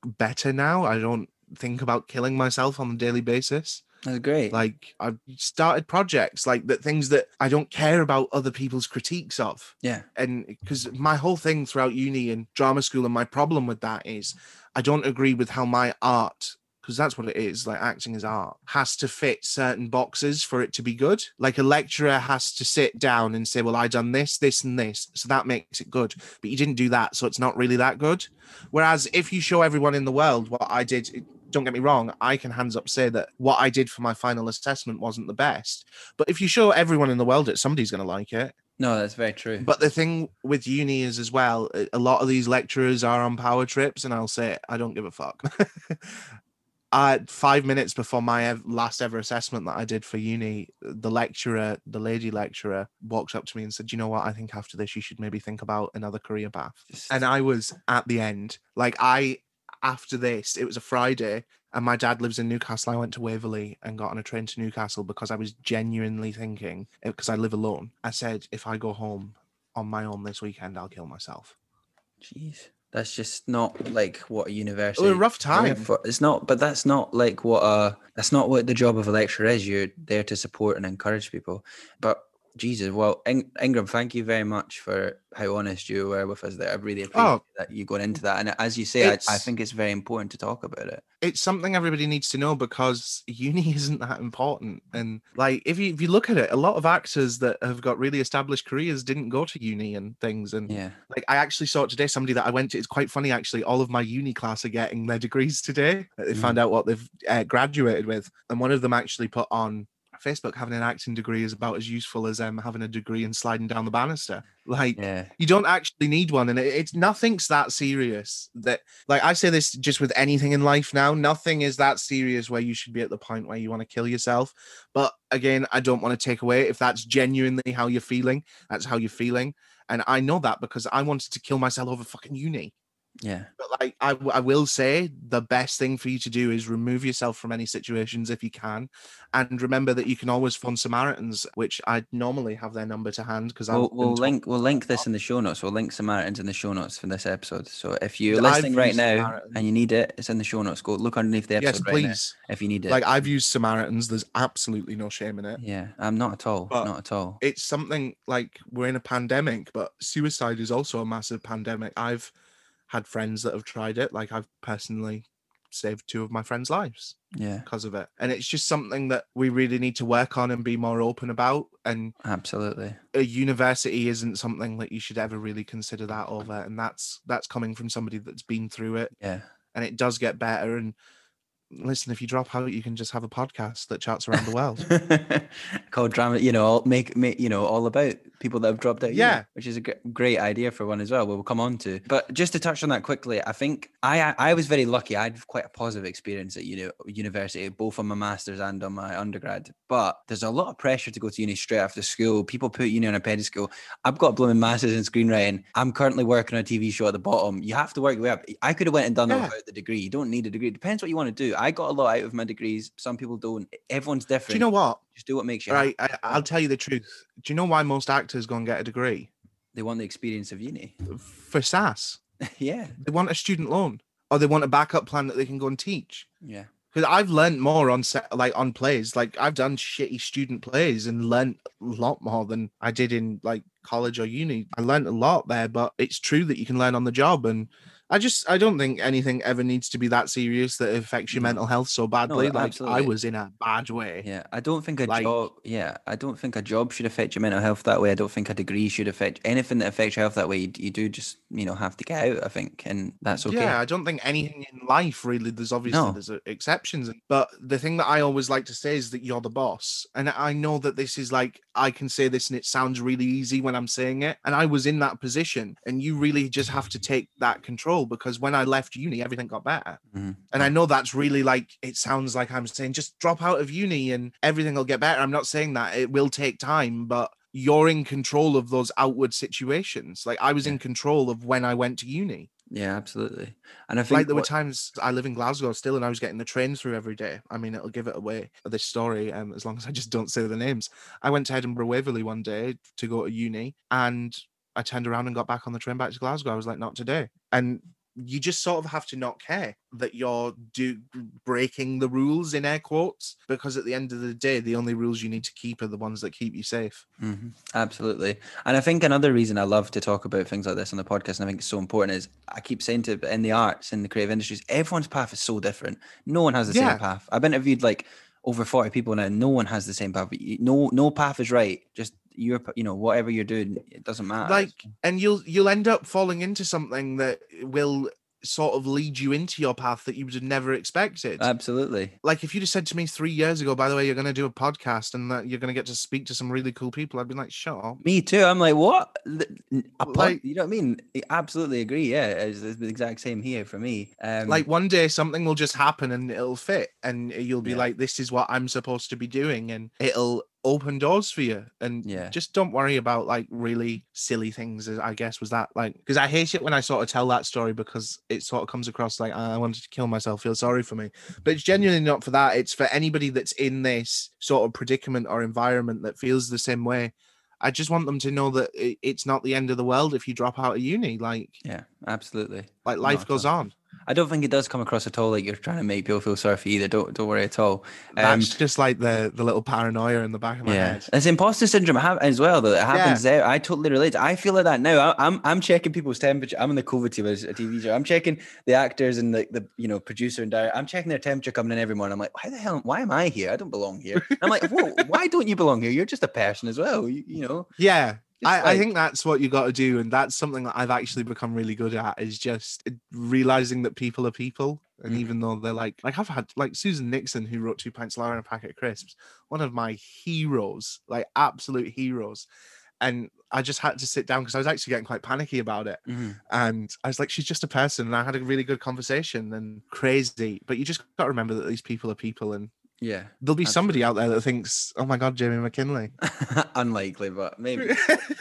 better now. I don't think about killing myself on a daily basis. That's great. Like, I've started projects, like, that things that I don't care about other people's critiques of. Yeah. And because my whole thing throughout uni and drama school and my problem with that is I don't agree with how my art, because that's what it is, like, acting is art, has to fit certain boxes for it to be good. Like, a lecturer has to sit down and say, well, I done this, this, and this, so that makes it good. But you didn't do that, so it's not really that good. Whereas if you show everyone in the world what I did, it, don't get me wrong, I can hands up say that what I did for my final assessment wasn't the best. But if you show everyone in the world it, somebody's going to like it. No, that's very true. But the thing with uni is as well, a lot of these lecturers are on power trips, and I'll say it, I don't give a fuck. Uh, five minutes before my ev- last ever assessment that I did for uni, the lecturer, the lady lecturer, walked up to me and said, you know what, I think after this you should maybe think about another career path. And I was at the end. Like, I, after this, it was a Friday, and my dad lives in Newcastle. I went to Waverley and got on a train to Newcastle because I was genuinely thinking, because I live alone, I said, if I go home on my own this weekend, I'll kill myself. Jeez. That's just not like what a university. Oh, a rough time. It's not, but that's not like what a, that's not what the job of a lecturer is. You're there to support and encourage people. But Jesus, well, In- Ingram, thank you very much for how honest you were with us there. I really appreciate oh, that you going into that. And as you say, I, I think it's very important to talk about it. It's something everybody needs to know because uni isn't that important. And like, if you if you look at it, a lot of actors that have got really established careers didn't go to uni and things. And yeah, like, I actually saw today somebody that I went to. It's quite funny, actually. All of my uni class are getting their degrees today. They mm. found out what they've uh, graduated with. And one of them actually put on Facebook, having an acting degree is about as useful as um, having a degree in sliding down the banister. Like, yeah, you don't actually need one. And it, it's nothing's that serious that, like, I say this just with anything in life now, nothing is that serious where you should be at the point where you want to kill yourself. But again, I don't want to take away, if that's genuinely how you're feeling, that's how you're feeling. And I know that because I wanted to kill myself over fucking uni. Yeah. But like, I, I will say the best thing for you to do is remove yourself from any situations if you can. And remember that you can always fund Samaritans, which I normally have their number to hand. Because We'll, we'll link we'll link this in the show notes. We'll link Samaritans in the show notes for this episode. So if you're listening right now and you need it, it's in the show notes. Go look underneath the episode. Yes, please. Right now if you need it. Like, I've used Samaritans. There's absolutely no shame in it. Yeah, I'm not at all. But not at all. It's something like, we're in a pandemic, but suicide is also a massive pandemic. I've had friends that have tried it. Like, I've personally saved two of my friends' lives, yeah, because of it. And it's just something that we really need to work on and be more open about. And absolutely, a university isn't something that you should ever really consider that over. And that's that's coming from somebody that's been through it. Yeah, and it does get better. And listen, if you drop out, you can just have a podcast that chats around the world called Drama, you know, make, make, you know, all about people that have dropped out. Yeah. Either, which is a g- great idea for one as well. We'll come on to, but just to touch on that quickly, I think I, I was very lucky. I had quite a positive experience at uni- university, both on my master's and on my undergrad, but there's a lot of pressure to go to uni straight after school. People put uni on a pedestal. I've got a blooming master's in screenwriting. I'm currently working on a T V show at the bottom. You have to work your way up. I could have went and done yeah. that without the degree. You don't need a degree. It depends what you want to do. I got a lot out of my degrees. Some people don't. Everyone's different. Do you know what? Just do what makes you right, happy. I, I'll tell you the truth. Do you know why most actors go and get a degree? They want the experience of uni. For S A S. Yeah. They want a student loan, or they want a backup plan that they can go and teach. Yeah. Because I've learned more on set, like on plays. Like, I've done shitty student plays and learned a lot more than I did in like college or uni. I learned a lot there, but it's true that you can learn on the job. And I just, I don't think anything ever needs to be that serious that it affects your no. mental health so badly. No, like, absolutely. I was in a bad way. Yeah, I don't think a like, job, yeah, I don't think a job should affect your mental health that way. I don't think a degree should affect anything that affects your health that way. You, you do just, you know, have to get out, I think, and that's okay. Yeah, I don't think anything in life really, there's obviously, no. there's exceptions. But the thing that I always like to say is that you're the boss. And I know that this is like, I can say this and it sounds really easy when I'm saying it. And I was in that position, and you really just have to take that control. Because when I left uni, everything got better. Mm-hmm. And I know that's really like, it sounds like I'm saying just drop out of uni and everything will get better. I'm not saying that. It will take time, but you're in control of those outward situations. Like, I was yeah. in control of when I went to uni. Yeah, absolutely. And I think like there what... were times I live in Glasgow still, and I was getting the train through every day. I mean, it'll give it away, this story, um, as long as I just don't say the names. I went to Edinburgh Waverley one day to go to uni, and I turned around and got back on the train back to Glasgow. I was like, not today. And you just sort of have to not care that you're do breaking the rules in air quotes, because at the end of the day, the only rules you need to keep are the ones that keep you safe. Mm-hmm. Absolutely. And I think another reason I love to talk about things like this on the podcast, and I think it's so important, is I keep saying to in the arts, in the creative industries, everyone's path is so different. No one has the yeah. same path. I've interviewed like over forty people now. No one has the same path. No, no path is right. Just you're, you know, whatever you're doing, it doesn't matter. Like, and you'll you'll end up falling into something that will sort of lead you into your path that you would have never expected. Absolutely. Like, if you'd have said to me three years ago, by the way, you're going to do a podcast and that you're going to get to speak to some really cool people, I'd be like, shut up. Me too. I'm like, what? A pod- like, you know what I mean? I absolutely agree. Yeah, it's, it's the exact same here for me. Um, like, one day something will just happen and it'll fit, and you'll be yeah. like, this is what I'm supposed to be doing, and it'll open doors for you. And yeah. just don't worry about like really silly things, I guess, was that like, because I hate it when I sort of tell that story, because it sort of comes across like I wanted to kill myself, feel sorry for me, but it's genuinely not for that. It's for anybody that's in this sort of predicament or environment that feels the same way. I just want them to know that it's not the end of the world if you drop out of uni. Like, yeah, absolutely, like life not goes on. I don't think it does come across at all like you're trying to make people feel sorry for you either. Don't don't worry at all. Um, That's just like the the little paranoia in the back of my yeah. head. It's imposter syndrome as well, though. It happens yeah. there. I totally relate. I feel like that now. I, I'm I'm checking people's temperature. I'm in the COVID team as a T V show. I'm checking the actors and the, the you know producer and director. I'm checking their temperature coming in every morning. I'm like, why the hell? Why am I here? I don't belong here. And I'm like, whoa, why don't you belong here? You're just a person as well. You, you know. Yeah. I, like, I think that's what you got to do, and that's something that I've actually become really good at, is just realizing that people are people, and mm-hmm. even though they're like, like I've had like Susan Nixon, who wrote Two Pints of Lager and a Packet of Crisps, one of my heroes, like absolute heroes. And I just had to sit down because I was actually getting quite panicky about it. Mm-hmm. And I was like, she's just a person, and I had a really good conversation and crazy. But you just got to remember that these people are people, and Yeah. There'll be absolutely. somebody out there that thinks, oh my God, Jamie McKinley. Unlikely, but maybe.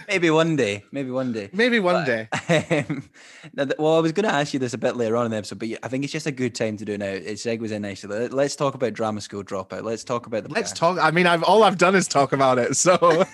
Maybe one day. Maybe one day. Maybe one but, day. Um, well, I was going to ask you this a bit later on in the episode, but I think it's just a good time to do now. It segues in nicely. Let's talk about Drama School Dropout. Let's talk about the Let's podcast. talk. I mean, I've all I've done is talk about it. So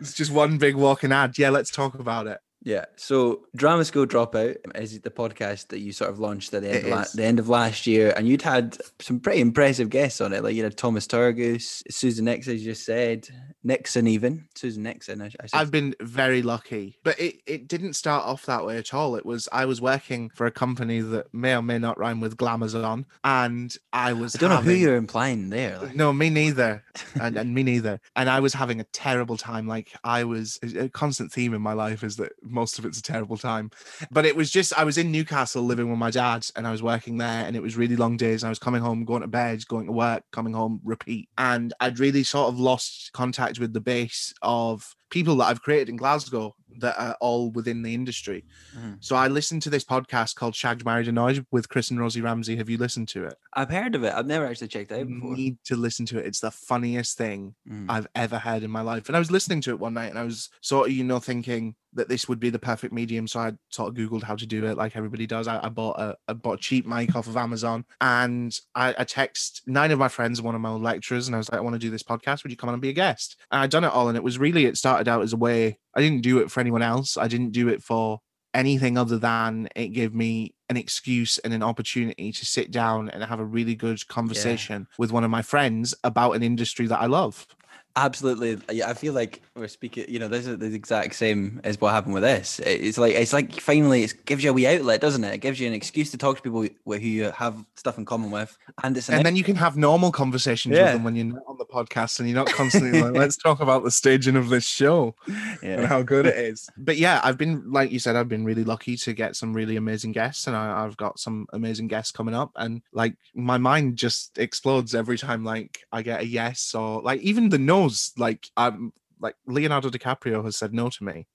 it's just one big walking ad. Yeah, let's talk about it. Yeah, so Drama School Dropout is the podcast that you sort of launched at the end, of, la- the end of last year, and you'd had some pretty impressive guests on it. Like you had Thomas Turgoose, Susan Nixon, as you just said, Nixon even, Susan Nixon. I, I I've been very lucky, but it, it didn't start off that way at all. It was, I was working for a company that may or may not rhyme with Glamazon, and I was I don't having... know who you're implying there. Like... No, me neither, and, and me neither. And I was having a terrible time. Like I was, a constant theme in my life is that most of it's a terrible time, but it was just, I was in Newcastle living with my dad and I was working there and it was really long days and I was coming home, going to bed, going to work, coming home, repeat. And I'd really sort of lost contact with the base of people that I've created in Glasgow that are all within the industry. Mm. So I listened to this podcast called Shagged, Married, Annoyed with Chris and Rosie Ramsey. Have you listened to it? I've heard of it. I've never actually checked it out before. You need to listen to it. It's the funniest thing mm. I've ever heard in my life. And I was listening to it one night and I was sort of, you know, thinking that this would be the perfect medium. So I sort of Googled how to do it like everybody does. I, I bought a I bought a cheap mic off of Amazon and I, I text nine of my friends, one of my old lecturers, and I was like, I want to do this podcast. Would you come on and be a guest? And I'd done it all. And it was really, it started out as a way, I didn't do it for anyone else. I didn't do it for anything other than it gave me an excuse and an opportunity to sit down and have a really good conversation yeah. with one of my friends about an industry that I love. Absolutely. Yeah, I feel like we're speaking, you know, this is the exact same as what happened with this. It's like, it's like finally it gives you a wee outlet, doesn't it? It gives you an excuse to talk to people who you have stuff in common with. And it's an and ex- then you can have normal conversations yeah. with them when you're not on the podcast and you're not constantly like, let's talk about the staging of this show yeah. and how good it is. But yeah, I've been, like you said, I've been really lucky to get some really amazing guests and I, I've got some amazing guests coming up and like my mind just explodes every time like I get a yes or like even the no. Like um, like Leonardo DiCaprio has said no to me.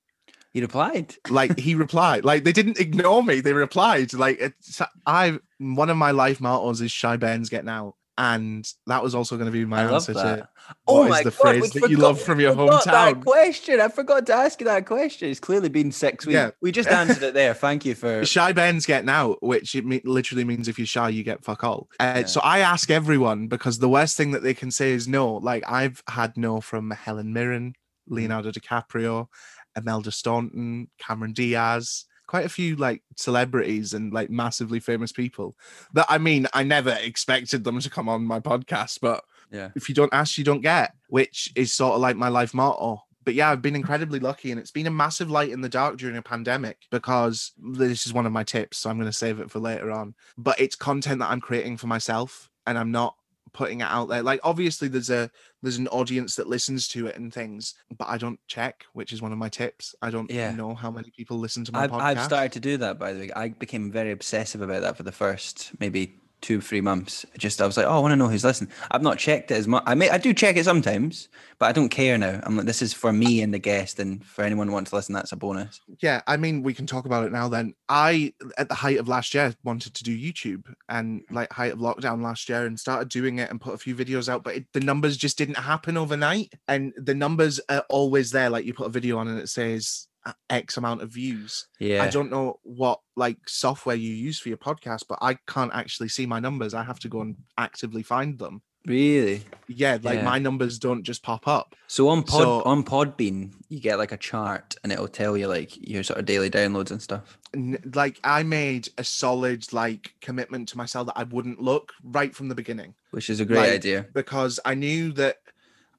He replied. Like he replied. Like they didn't ignore me. They replied. Like it's, I one of my life mottos is "Shy Bairns getting out," and that was also going to be my I answer to. Oh what my is the God, phrase that forgot, you love from your hometown? That question. I forgot to ask you that question. It's clearly been six weeks. Yeah. We just answered it there. Thank you for shy Ben's getting out, which it me- literally means if you're shy, you get fuck all. Uh, yeah. So I ask everyone because the worst thing that they can say is no. Like I've had no from Helen Mirren, Leonardo DiCaprio, Imelda Staunton, Cameron Diaz. Quite a few like celebrities and like massively famous people that I mean, I never expected them to come on my podcast, but yeah, if you don't ask, you don't get, which is sort of like my life motto. But yeah, I've been incredibly lucky and it's been a massive light in the dark during a pandemic because this is one of my tips. So I'm going to save it for later on, but it's content that I'm creating for myself and I'm not putting it out there. Like obviously there's a there's an audience that listens to it and things, but I don't check, which is one of my tips. I don't yeah. know how many people listen to my I've, podcast. I've started to do that, by the way. I became very obsessive about that for the first maybe two, three months. I just I was like, oh, I want to know who's listening. I've not checked it as much. I may I do check it sometimes, but I don't care now. I'm like, this is for me and the guest, and for anyone who wants to listen, that's a bonus. Yeah, I mean, we can talk about it now. Then I, at the height of last year, wanted to do YouTube, and like height of lockdown last year, and started doing it and put a few videos out, but it, the numbers just didn't happen overnight. And the numbers are always there. Like you put a video on, and it says X amount of views. Yeah, I don't know what like software you use for your podcast, but I can't actually see my numbers. I have to go and actively find them. Really? Yeah, like yeah. my numbers don't just pop up. So on Pod so, on Podbean, you get like a chart, and it'll tell you like your sort of daily downloads and stuff. Like I made a solid like commitment to myself that I wouldn't look right from the beginning, which is a great like, idea because I knew that.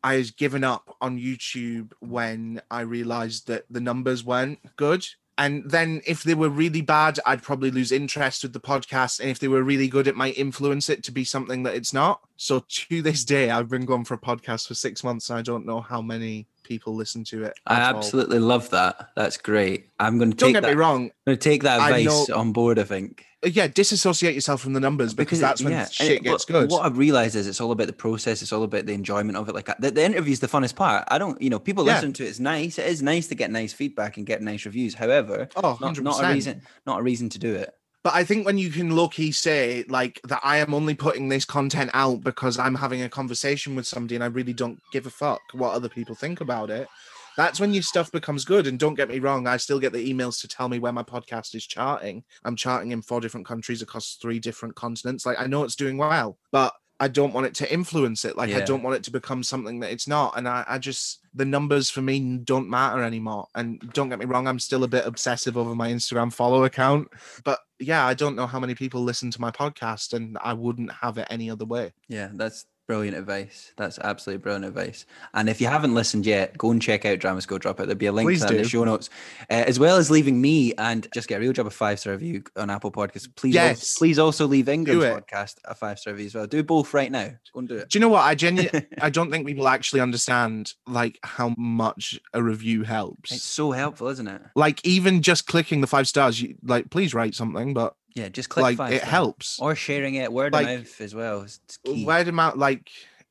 I was given up on YouTube when I realized that the numbers weren't good. And then if they were really bad, I'd probably lose interest with the podcast. And if they were really good, it might influence it to be something that it's not. So to this day, I've been going for a podcast for six months and I don't know how many people listen to it. I absolutely all. love that. That's great. I'm going to take don't get that, me wrong. I'm going to take that advice on board, I think. Yeah, disassociate yourself from the numbers because, because that's when yeah. shit it, gets good. What I've realised is it's all about the process. It's all about the enjoyment of it. Like the, the interview is the funnest part. I don't, you know, people yeah. listen to it. It's nice. It is nice to get nice feedback and get nice reviews. However, oh, not, not a reason, not a reason to do it. But I think when you can low-key say, like, that I am only putting this content out because I'm having a conversation with somebody and I really don't give a fuck what other people think about it, that's when your stuff becomes good. And don't get me wrong, I still get the emails to tell me where my podcast is charting. I'm charting in four different countries across three different continents. Like, I know it's doing well, but I don't want it to influence it. Like, yeah. I don't want it to become something that it's not. And I, I just... the numbers for me don't matter anymore. And don't get me wrong, I'm still a bit obsessive over my Instagram follow account. But yeah, I don't know how many people listen to my podcast, and I wouldn't have it any other way. Yeah, that's brilliant advice. That's absolutely brilliant advice. And if you haven't listened yet, go and check out Drama School Dropout. There'll be a link please to that in the show notes, uh, as well as leaving me and Just Get a Real Job a five-star review on Apple Podcasts. Please, yes. also, please also leave Ingram's podcast a five-star review as well. Do both right now. Go and do it. Do you know what? I genuinely, I don't think people actually understand like how much a review helps. It's so helpful, isn't it? Like even just clicking the five stars, you, like please write something, but. Yeah, just click like, five. It stars. Helps. Or sharing it word like, of mouth as well. It's key. Word of mouth, like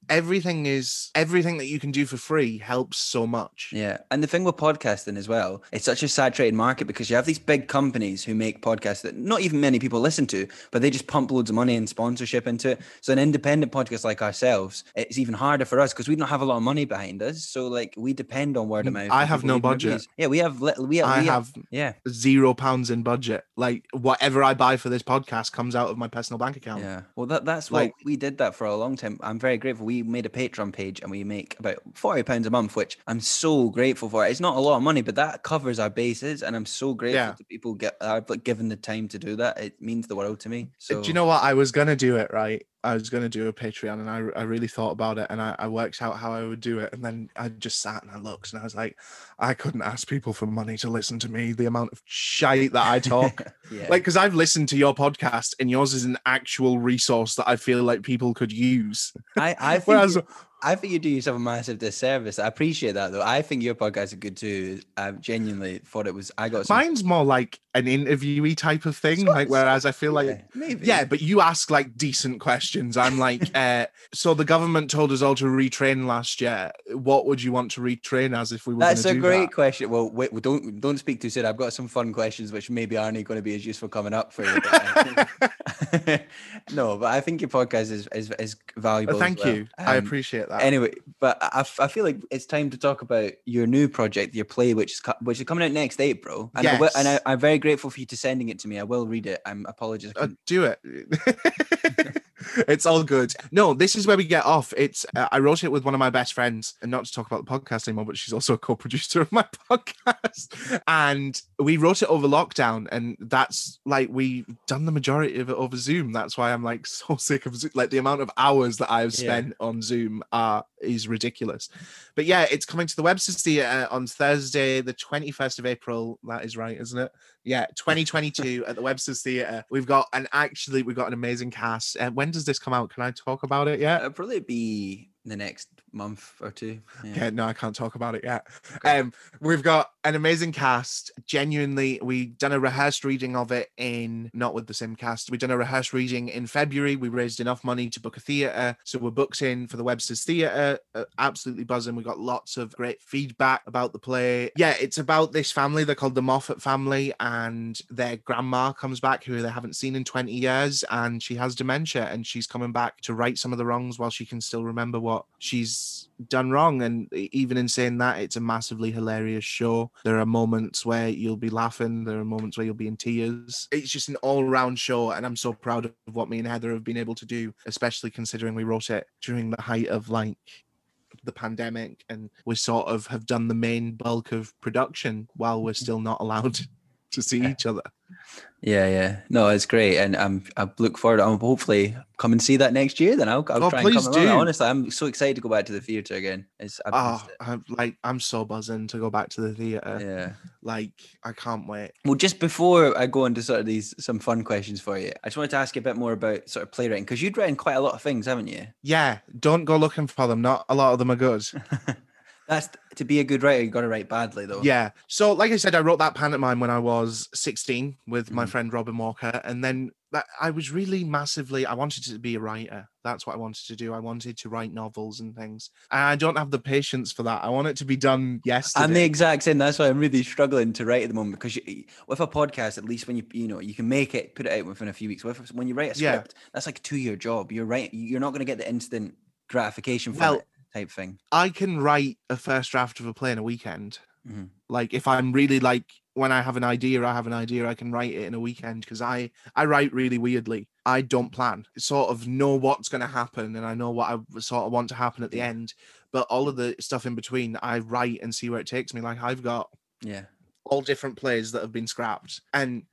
everything is everything that you can do for free helps so much. Yeah. And the thing with podcasting as well, it's such a saturated market because you have these big companies who make podcasts that not even many people listen to, but they just pump loads of money and sponsorship into it. So an independent podcast like ourselves, it's even harder for us because we don't have a lot of money behind us. So like we depend on word of mouth. I have no budget. Movies. Yeah, we have little we have, I we have, have yeah. zero pounds in budget. Like whatever I buy for this podcast comes out of my personal bank account. Yeah. Well that that's why like, we did that for a long time. I'm very grateful. We made a Patreon page and we make about forty pounds a month, which I'm so grateful for. It's not a lot of money, but that covers our bases, and I'm so grateful yeah. to people get uh, given the time to do that. It means the world to me. So do you know what? I was gonna do it right. I was going to do a Patreon, and I, I really thought about it, and I, I worked out how I would do it. And then I just sat and I looked and I was like, I couldn't ask people for money to listen to me, the amount of shite that I talk. yeah. Like, because I've listened to your podcast and yours is an actual resource that I feel like people could use. I, I think... Whereas, I think you do yourself a massive disservice. I appreciate that, though. I think your podcasts are good, too. I genuinely thought it was... I got some... Mine's more like an interviewee type of thing, so, like whereas I feel like... Yeah, maybe. Yeah, but you ask, like, decent questions. I'm like, uh, so the government told us all to retrain last year. What would you want to retrain as if we were going to do that? That's a great question. Well, wait, don't, don't speak too soon. I've got some fun questions which maybe aren't going to be as useful coming up for you. But no, but I think your podcast is, is, is valuable. Well, thank well. you. Um, I appreciate it. That. Anyway, but I, I feel like it's time to talk about your new project, your play, which is which is coming out next April. And yes. I will, and I, I'm very grateful for you to sending it to me. I will read it. I'm apologies. Uh, do it. It's all good. No, this is where we get off. It's uh, I wrote it with one of my best friends, and not to talk about the podcast anymore, but she's also a co-producer of my podcast. And we wrote it over lockdown, and that's like we've done the majority of it over Zoom. That's why I'm like so sick of Zoom. Like the amount of hours that I've spent yeah. on Zoom are is ridiculous. But yeah, it's coming to the Webster's Theatre on Thursday, the twenty-first of April. That is right, isn't it? Yeah, twenty twenty-two at the Webster's Theatre. We've got an actually we've got an amazing cast. And uh, when does this come out? Can I talk about it yet? It'll probably be the next month or two. Yeah, okay, no, I can't talk about it yet. Okay. Um, we've got an amazing cast. Genuinely, we done a rehearsed reading of it in not with the same cast. We done a rehearsed reading in February. We raised enough money to book a theatre, so we're booked in for the Webster's Theatre. Uh, absolutely buzzing. We got lots of great feedback about the play. Yeah, it's about this family. They're called the Moffat family, and their grandma comes back, who they haven't seen in twenty years, and she has dementia, and she's coming back to right some of the wrongs while she can still remember what she's done wrong. And even in saying that, it's a massively hilarious show. There are moments where you'll be laughing, there are moments where you'll be in tears. It's just an all-round show, and I'm so proud of what me and Heather have been able to do, especially considering we wrote it during the height of like the pandemic, and we sort of have done the main bulk of production while we're still not allowed to see each other. Yeah, yeah. No, it's great. And um, I look forward. I'll hopefully come and see that next year. Then I'll, I'll oh, try and come along. Honestly, I'm so excited to go back to the theatre again. It's, oh, it. I'm, like, I'm so buzzing to go back to the theatre. Yeah. Like, I can't wait. Well, just before I go into sort of these, some fun questions for you, I just wanted to ask you a bit more about sort of playwriting, because you'd written quite a lot of things, haven't you? Yeah. Don't go looking for them. Not a lot of them are good. That's to be a good writer, you got to write badly though. Yeah. So like I said, I wrote that pantomime when I was sixteen with mm-hmm. my friend Robin Walker. And then that, I was really massively, I wanted to be a writer. That's what I wanted to do. I wanted to write novels and things. And I don't have the patience for that. I want it to be done yesterday. I'm the exact same. That's why I'm really struggling to write at the moment, because you, with a podcast, at least when you, you know, you can make it, put it out within a few weeks. When you write a script, yeah. that's like a two-year job. You're right. You're not going to get the instant gratification from well, it. Type thing. I can write a first draft of a play in a weekend. Mm-hmm. Like if I'm really like, when I have an idea, I have an idea, I can write it in a weekend, because I, I write really weirdly. I don't plan. I sort of know what's going to happen and I know what I sort of want to happen at the end. But all of the stuff in between, I write and see where it takes me. Like I've got yeah all different plays that have been scrapped. And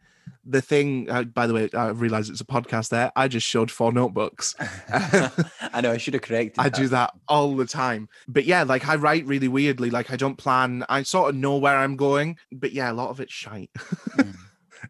the thing, uh, by the way, I realised it's a podcast there. I just showed four notebooks. I know, I should have corrected I that. do that all the time. But yeah, like I write really weirdly. Like I don't plan. I sort of know where I'm going. But yeah, a lot of it's shite. Mm.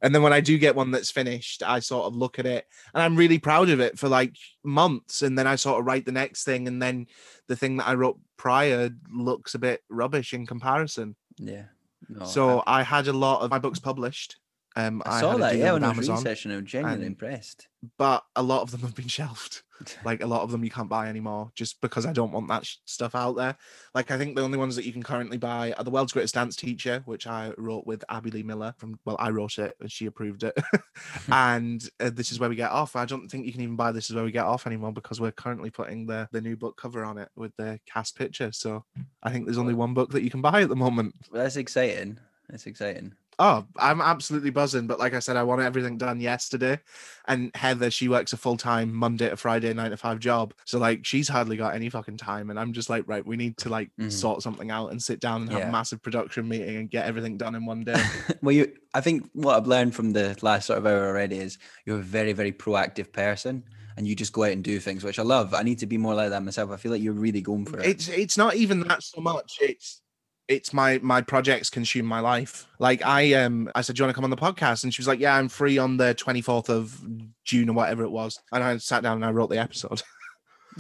And then when I do get one that's finished, I sort of look at it and I'm really proud of it for like months. And then I sort of write the next thing. And then the thing that I wrote prior looks a bit rubbish in comparison. Yeah. No, so I, I had a lot of my books published. Um, I, I saw that, yeah, on I was researching, I'm genuinely impressed. But a lot of them have been shelved. Like, a lot of them you can't buy anymore just because I don't want that sh- stuff out there. Like, I think the only ones that you can currently buy are The World's Greatest Dance Teacher, which I wrote with Abby Lee Miller. From Well, I wrote it, and she approved it. And uh, This Is Where We Get Off. I don't think you can even buy This Is Where We Get Off anymore, because we're currently putting the, the new book cover on it with the cast picture. So I think there's only one book that you can buy at the moment. Well, that's exciting. That's exciting. Oh, I'm absolutely buzzing. But like I said, I want everything done yesterday. And Heather, she works a full-time Monday to Friday nine to five job. So like, she's hardly got any fucking time. And I'm just like, right, we need to like mm. sort something out and sit down and have yeah. a massive production meeting and get everything done in one day. Well, you, I think what I've learned from the last sort of hour already is you're a very, very proactive person. And you just go out and do things, which I love. I need to be more like that myself. I feel like you're really going for it. It's, it's not even that so much. It's, It's my my projects consume my life. Like I um I said, do you want to come on the podcast? And she was like, yeah, I'm free on the twenty-fourth of June or whatever it was. And I sat down and I wrote the episode.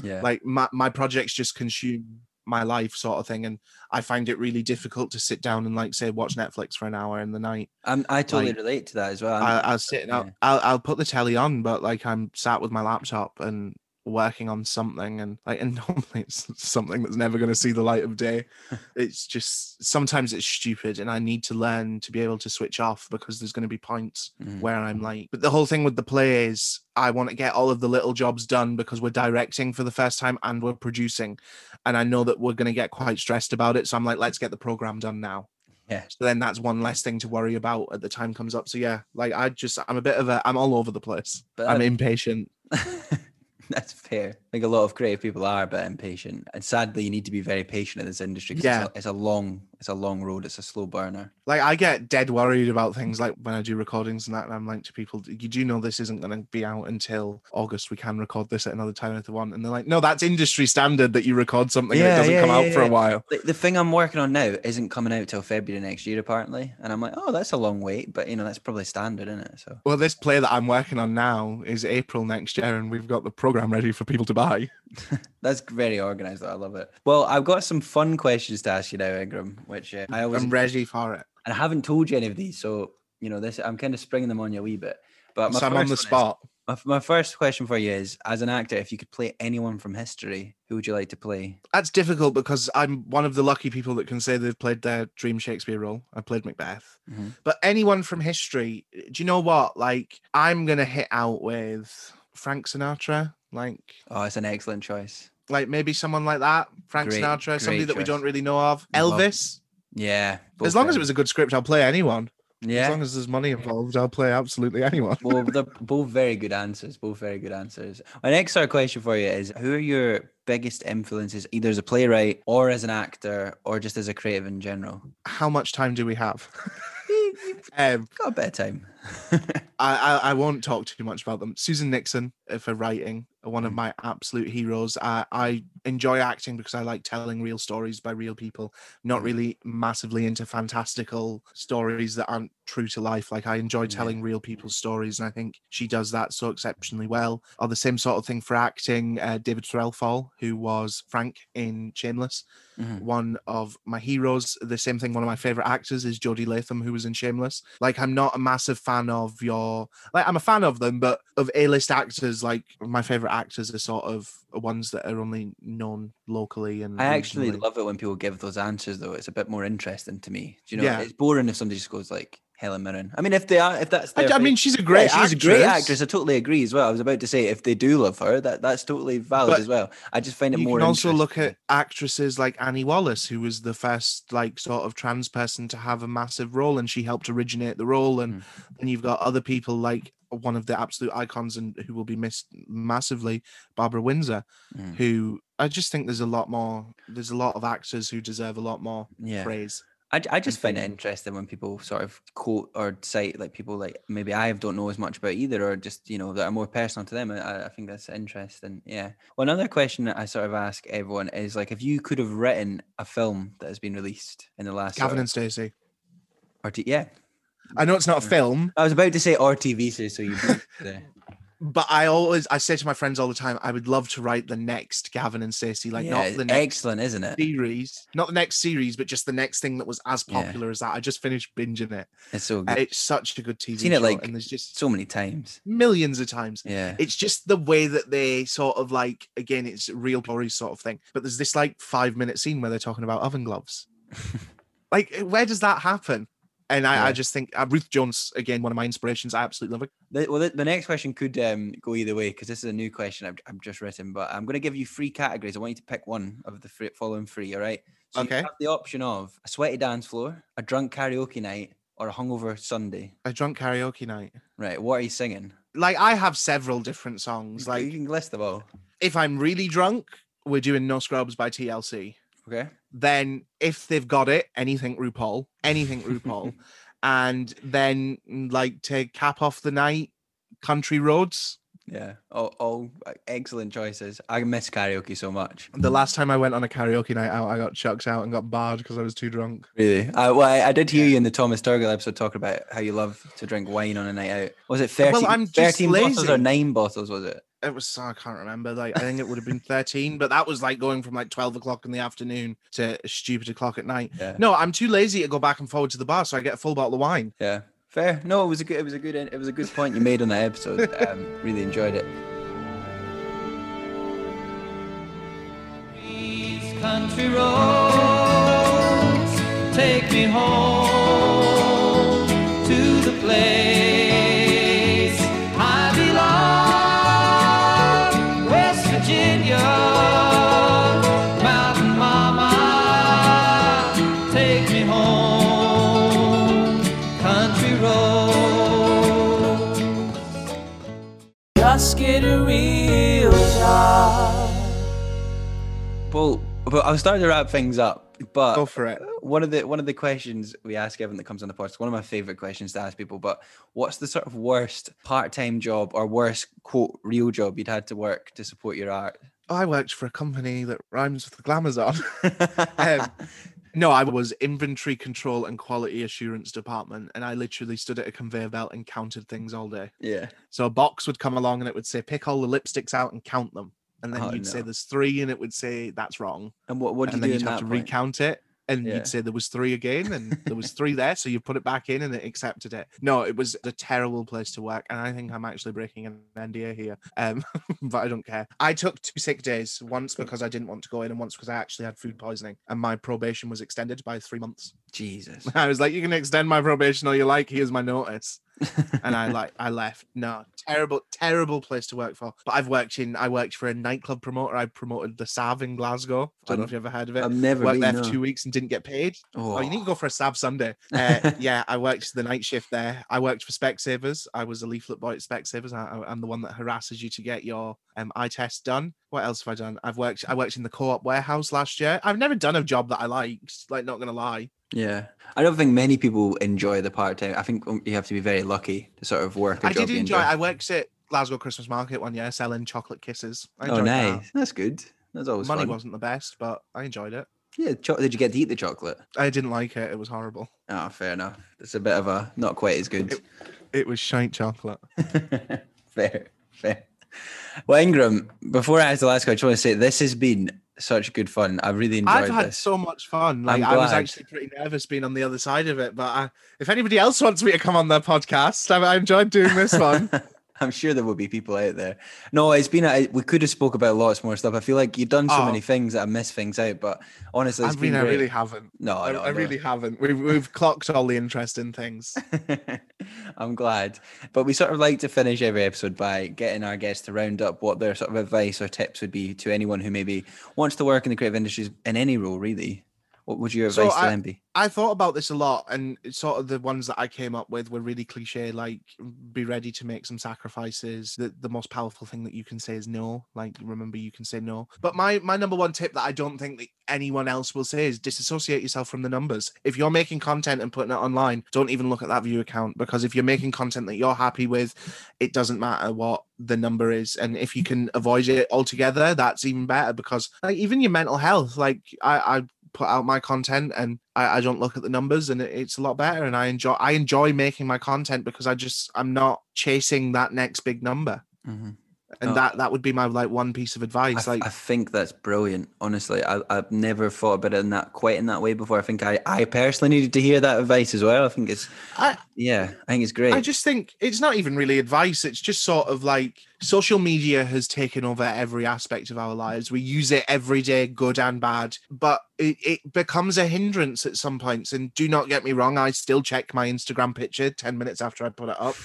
Yeah. Like my, my projects just consume my life, sort of thing. And I find it really difficult to sit down and like say watch Netflix for an hour in the night. Um, I totally like, relate to that as well. I, I'll sit yeah. I'll I'll put the telly on, but like I'm sat with my laptop and working on something, and like, and normally it's something that's never going to see the light of day. It's just sometimes it's stupid, and I need to learn to be able to switch off, because there's going to be points mm. where I'm like, but the whole thing with the play is I want to get all of the little jobs done, because we're directing for the first time and we're producing, and I know that we're going to get quite stressed about it, so I'm like, let's get the program done now. Yeah. So then that's one less thing to worry about at the time comes up. So yeah, like I just I'm a bit of a I'm all over the place, but I'm, I'm impatient. That's fair. I think a lot of creative people are a bit impatient, and sadly, you need to be very patient in this industry. Yeah, it's a, it's a long, it's a long road. It's a slow burner. Like I get dead worried about things, like when I do recordings and that, and I'm like to people, you do know this isn't going to be out until August. We can record this at another time if they want, and they're like, no, that's industry standard that you record something yeah, and it doesn't yeah, come yeah, out yeah. for a while. The, the thing I'm working on now isn't coming out till February next year, apparently, and I'm like, oh, that's a long wait, but you know, that's probably standard, isn't it? So, well, this play that I'm working on now is April next year, and we've got the program. I'm ready for people to buy. That's very organized though. I love it. Well, I've got some fun questions to ask you now, Ingram, which uh, I always I'm ready for it. And I haven't told you any of these, so you know this. I'm kind of springing them on you a wee bit. But my so I'm on the spot. Is, my, my first question for you is: as an actor, if you could play anyone from history, who would you like to play? That's difficult, because I'm one of the lucky people that can say they've played their dream Shakespeare role. I played Macbeth, mm-hmm. but anyone from history. Do you know what? Like, I'm gonna hit out with Frank Sinatra. Like, oh, it's an excellent choice. Like maybe someone like that, Frank great, Sinatra, somebody that choice. we don't really know of. Elvis. Yeah. As long them. as it was a good script, I'll play anyone. Yeah. As long as there's money involved, I'll play absolutely anyone. Well, they're both very good answers. Both very good answers. My next sort of question for you is: who are your biggest influences, either as a playwright or as an actor, or just as a creative in general? How much time do we have? you, you've um, got a better time. I, I, I won't talk too much about them. Susan Nixon, for writing, one of my absolute heroes. I, I enjoy acting because I like telling real stories by real people. Not really massively into fantastical stories that aren't true to life. Like, I enjoy telling real people's stories, and I think she does that so exceptionally well. Or the same sort of thing for acting, uh, David Threlfall, who was Frank in Shameless, mm-hmm. one of my heroes. The same thing, one of my favourite actors is Jodie Latham, who was in Shameless. Like, I'm not a massive fan of your... Like, I'm a fan of them, but of A-list actors, like, my favourite actors are sort of ones that are only known locally. And I actually regionally. love it when people give those answers, though. It's a bit more interesting to me. Do you know? Yeah. It's boring if somebody just goes, like, Helen Mirren. I mean, if they are, if that's, their, I mean, she's a great, yeah, she's actress. a great actress. I totally agree as well. I was about to say, if they do love her, that that's totally valid but as well. I just find it you more. You can also look at actresses like Annie Wallace, who was the first like sort of trans person to have a massive role, and she helped originate the role. And then mm. you've got other people like one of the absolute icons and who will be missed massively, Barbara Windsor, mm. who I just think there's a lot more. There's a lot of actors who deserve a lot more yeah. praise. I, I just find it interesting when people sort of quote or cite like people like maybe I don't know as much about either, or just, you know, that are more personal to them. I, I think that's interesting. Yeah. Well, another question that I sort of ask everyone is like, if you could have written a film that has been released in the last Gavin sort of, and Stacey. Or t- yeah. I know it's not a film. I was about to say or T V series, so you But I always, I say to my friends all the time, I would love to write the next Gavin and Stacey, like yeah, not the next excellent, isn't it? series, not the next series, but just the next thing that was as popular yeah. as that. I just finished binging it. It's so good. Uh, it's such a good T V show. Seen it like and there's just so many times, millions of times. Yeah, it's just the way that they sort of like, again, it's real glory sort of thing. But there's this like five minute scene where they're talking about oven gloves. Like, where does that happen? And I, yeah. I just think uh, Ruth Jones, again, one of my inspirations. I absolutely love it. The, well, the, the next question could um, go either way, because this is a new question I've, I've just written, but I'm going to give you three categories. I want you to pick one of the three, following three, all right? So okay. you have the option of a sweaty dance floor, a drunk karaoke night, or a hungover Sunday. A drunk karaoke night. Right. What are you singing? Like, I have several different songs. Like, you can list them all. If I'm really drunk, we're doing No Scrubs by T L C. Okay. Then if they've got it, anything RuPaul, anything RuPaul. And then like to cap off the night, Country Roads. Yeah. Oh, oh, excellent choices. I miss karaoke so much. The last time I went on a karaoke night out, I got chucked out and got barred because I was too drunk. Really? I, well, I, I did hear you in the Thomas Turgoose episode talking about how you love to drink wine on a night out. Was it thirteen, well, I'm just thirteen lazy. Bottles or nine bottles, was it? It was, I can't remember. Like, I think it would have been thirteen, but that was like going from like twelve o'clock in the afternoon to a stupid o'clock at night. Yeah. No, I'm too lazy to go back and forward to the bar, so I get a full bottle of wine. Yeah, fair. No, it was a good, it was a good, it was a good point you made on that episode. Um, really enjoyed it. These country roads take me home to the place. Get a real job. Well, but I was starting to wrap things up, but go for it. One of the one of the questions we ask everyone that comes on the podcast, one of my favorite questions to ask people, but what's the sort of worst part-time job or worst quote real job you'd had to work to support your art? I worked for a company that rhymes with Glamazon. um, No, I was inventory control and quality assurance department, and I literally stood at a conveyor belt and counted things all day. Yeah. So a box would come along and it would say, pick all the lipsticks out and count them. And then oh, you'd no. say there's three, and it would say, that's wrong. And what would you do? And then you'd have to point? recount it. And yeah. you'd say there was three again, and there was three there, so you put it back in, and it accepted it. No, it was a terrible place to work, and I think I'm actually breaking an N D A here, um, but I don't care. I took two sick days, once because I didn't want to go in, and once because I actually had food poisoning, and my probation was extended by three months. Jesus. I was like, you can extend my probation all you like, here's my notice. And I like I left. No, terrible, terrible place to work for. But I've worked in. I worked for a nightclub promoter. I promoted the Sav in Glasgow. I don't know if you ever heard of it. I've never worked there for two weeks and didn't get paid. Oh, oh you need to go for a Sav Sunday. Uh, yeah, I worked the night shift there. I worked for Specsavers. I was a leaflet boy at Specsavers. I, I'm the one that harasses you to get your um, eye test done. What else have I done? I've worked. I worked in the Co-op warehouse last year. I've never done a job that I liked. Like, not gonna lie. Yeah. I don't think many people enjoy the part-time. I think you have to be very lucky to sort of work a I job did you enjoy. enjoy. I worked at Glasgow Christmas Market one year selling chocolate kisses. I oh, nice. That. That's good. That's always Money fun. wasn't the best, but I enjoyed it. Yeah, cho- did you get to eat the chocolate? I didn't like it. It was horrible. Oh, fair enough. It's a bit of a not quite as good. It, it was shite chocolate. fair, fair. Well, Ingram, before I ask the last question, I just want to say this has been such good fun. I really enjoyed this. I've had this. so much fun. Like I was actually pretty nervous being on the other side of it. But I, if anybody else wants me to come on their podcast, I, I enjoyed doing this one. I'm sure there will be people out there. No, it's been, a, we could have spoke about lots more stuff. I feel like you've done so oh. many things that I missed things out, but honestly, it's I mean, been I great. really haven't. No, I, no, I no. really haven't. We've, we've clocked all the interesting things. I'm glad. But we sort of like to finish every episode by getting our guests to round up what their sort of advice or tips would be to anyone who maybe wants to work in the creative industries in any role, really. What would your advice so I, to them be? I thought about this a lot, and sort of the ones that I came up with were really cliche, like be ready to make some sacrifices. The, the most powerful thing that you can say is no. Like, remember, you can say no. But my, my number one tip that I don't think that anyone else will say is disassociate yourself from the numbers. If you're making content and putting it online, don't even look at that view account, because if you're making content that you're happy with, it doesn't matter what the number is. And if you can avoid it altogether, that's even better, because like even your mental health, like I... I put out my content and I, I don't look at the numbers, and it, it's a lot better, and I enjoy I enjoy making my content because I just I'm not chasing that next big number. Mm-hmm. And oh. that that would be my like one piece of advice. I, like I think that's brilliant. Honestly, I, I've never thought about it in that quite in that way before. I think I, I personally needed to hear that advice as well. I think it's I, yeah, I think it's great. I just think it's not even really advice. It's just sort of like social media has taken over every aspect of our lives. We use it every day, good and bad, but it, it becomes a hindrance at some points. And do not get me wrong, I still check my Instagram picture ten minutes after I put it up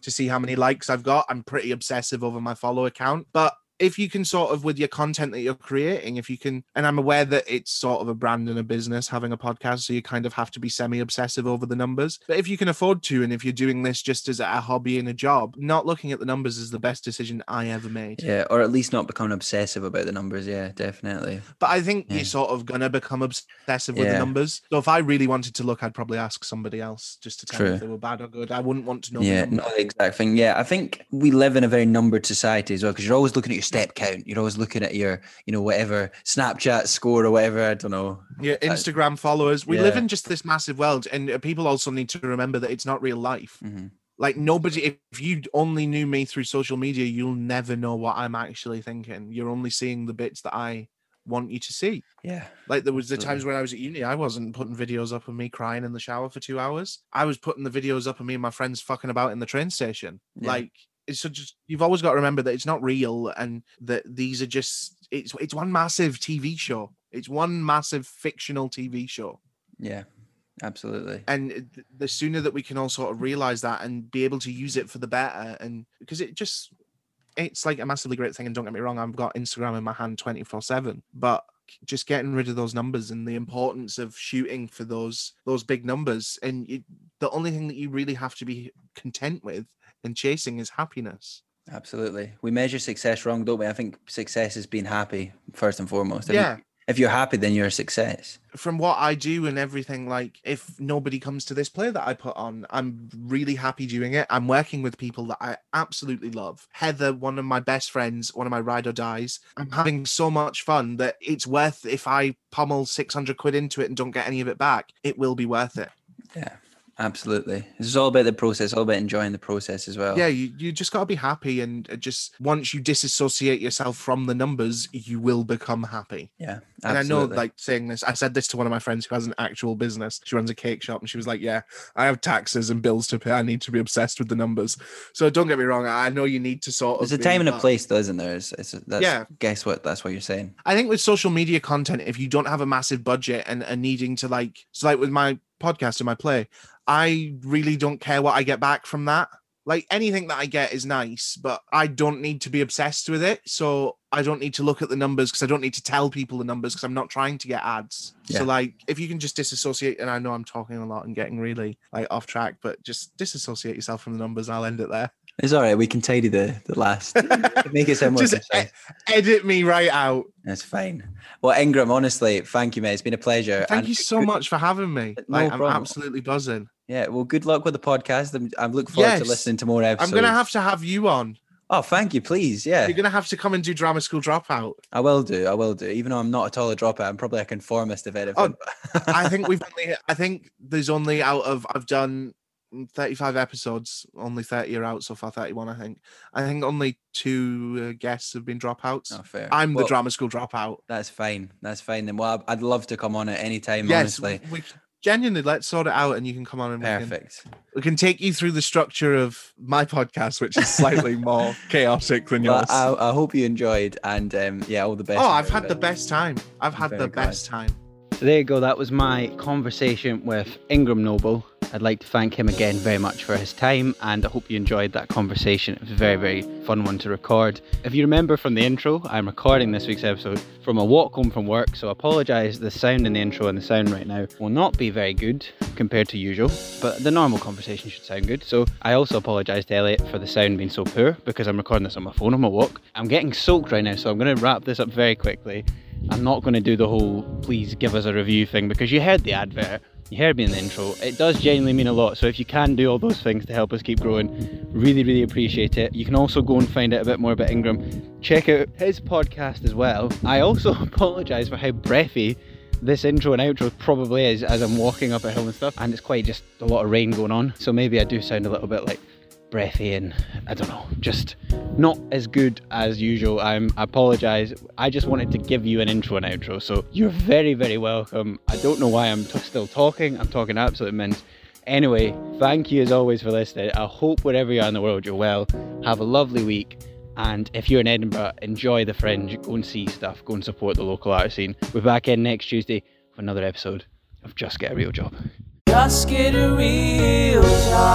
to see how many likes I've got. I'm pretty obsessive over my follow account, but if you can sort of with your content that you're creating, if you can, and I'm aware that it's sort of a brand and a business having a podcast, so you kind of have to be semi-obsessive over the numbers. But if you can afford to, and if you're doing this just as a hobby and a job, not looking at the numbers is the best decision I ever made. Yeah, or at least not becoming obsessive about the numbers. Yeah, definitely. But I think yeah. you're sort of going to become obsessive with yeah. the numbers. So if I really wanted to look, I'd probably ask somebody else just to tell True. me if they were bad or good. I wouldn't want to know. Yeah, the not the exact thing. Yeah, I think we live in a very numbered society as well, because you're always looking at your step count, you're always looking at your, you know, whatever Snapchat score or whatever, I don't know, your Instagram followers. We yeah. live in just this massive world, and people also need to remember that it's not real life. Mm-hmm. Like nobody, if you only knew me through social media, you'll never know what I'm actually thinking. You're only seeing the bits that I want you to see. Yeah, like there was the times when I was at uni, I wasn't putting videos up of me crying in the shower for two hours. I was putting the videos up of me and my friends fucking about in the train station. Yeah. Like so just, you've always got to remember that it's not real, and that these are just, it's it's one massive T V show. It's one massive fictional T V show. Yeah, absolutely. And the sooner that we can all sort of realize that and be able to use it for the better, and because it just, it's like a massively great thing. And don't get me wrong, I've got Instagram in my hand twenty-four seven, but just getting rid of those numbers and the importance of shooting for those those big numbers. And it, the only thing that you really have to be content with and chasing is happiness. Absolutely. We measure success wrong, don't we? I think success is being happy first and foremost. If yeah. You, if you're happy, then you're a success. From what I do and everything, like if nobody comes to this play that I put on, I'm really happy doing it. I'm working with people that I absolutely love. Heather, one of my best friends, one of my ride or dies. I'm having so much fun that it's worth, if I pummel six hundred quid into it and don't get any of it back, it will be worth it. Yeah. Absolutely. This is all about the process, all about enjoying the process as well. Yeah, you, you just got to be happy, and just once you disassociate yourself from the numbers, you will become happy. Yeah, absolutely. And I know, like saying this, I said this to one of my friends who has an actual business. She runs a cake shop, and she was like, yeah, I have taxes and bills to pay. I need to be obsessed with the numbers. So don't get me wrong. I know you need to sort of... There's a time and a place though, isn't there? It's, it's, that's, yeah. Guess what? That's what you're saying. I think with social media content, if you don't have a massive budget and are needing to like... So like with my podcast and my play, I really don't care what I get back from that. Like anything that I get is nice, but I don't need to be obsessed with it. So I don't need to look at the numbers, because I don't need to tell people the numbers, because I'm not trying to get ads. Yeah. So like if you can just disassociate, and I know I'm talking a lot and getting really like off track, but just disassociate yourself from the numbers. I'll end it there. It's all right. We can tidy the, the last. Make it sound more Just e- edit me right out. That's fine. Well, Ingram, honestly, thank you, mate. It's been a pleasure. Thank and you so good- much for having me. No like, I'm absolutely buzzing. Yeah. Well, good luck with the podcast. I look forward yes. to listening to more episodes. I'm going to have to have you on. Oh, thank you. Please. Yeah. You're going to have to come and do Drama School Dropout. I will do. I will do. Even though I'm not at all a dropout, I'm probably a conformist if anything. Oh, I think we've only, I think there's only out of, I've done thirty-five episodes, only thirty are out so far, thirty-one, I think. I think only two uh, guests have been dropouts. Oh, fair. I'm well, the Drama School Dropout. That's fine. That's fine. Then, well, I'd love to come on at any time, yes, honestly. We, genuinely, let's sort it out and you can come on and Perfect. We can, we can take you through the structure of my podcast, which is slightly more chaotic than yours. Well, I, I hope you enjoyed and um, yeah, all the best. Oh, I've had it. the best time. I've I'm had the glad. best time. So there you go. That was my conversation with Ingram Noble. I'd like to thank him again very much for his time, and I hope you enjoyed that conversation. It was a very, very fun one to record. If you remember from the intro, I'm recording this week's episode from a walk home from work, so I apologise. The sound in the intro and the sound right now will not be very good compared to usual, but the normal conversation should sound good. So I also apologise to Elliot for the sound being so poor because I'm recording this on my phone on my walk. I'm getting soaked right now, so I'm going to wrap this up very quickly. I'm not going to do the whole please give us a review thing because you heard the advert. You heard me in the intro. It does genuinely mean a lot, so if you can do all those things to help us keep growing, really, really appreciate it. You can also go and find out a bit more about Ingram. Check out his podcast as well. I also apologise for how breathy this intro and outro probably is as I'm walking up a hill and stuff, and it's quite just a lot of rain going on, so maybe I do sound a little bit like breathy and I don't know, just not as good as usual. I'm, I apologise. I just wanted to give you an intro and outro, so you're very, very welcome. I don't know why I'm t- still talking. I'm talking absolute mince. Anyway, thank you as always for listening. I hope wherever you are in the world you're well. Have a lovely week, and if you're in Edinburgh, enjoy the Fringe. Go and see stuff. Go and support the local art scene. We're back in next Tuesday for another episode of Just Get a Real Job. Just get a real job.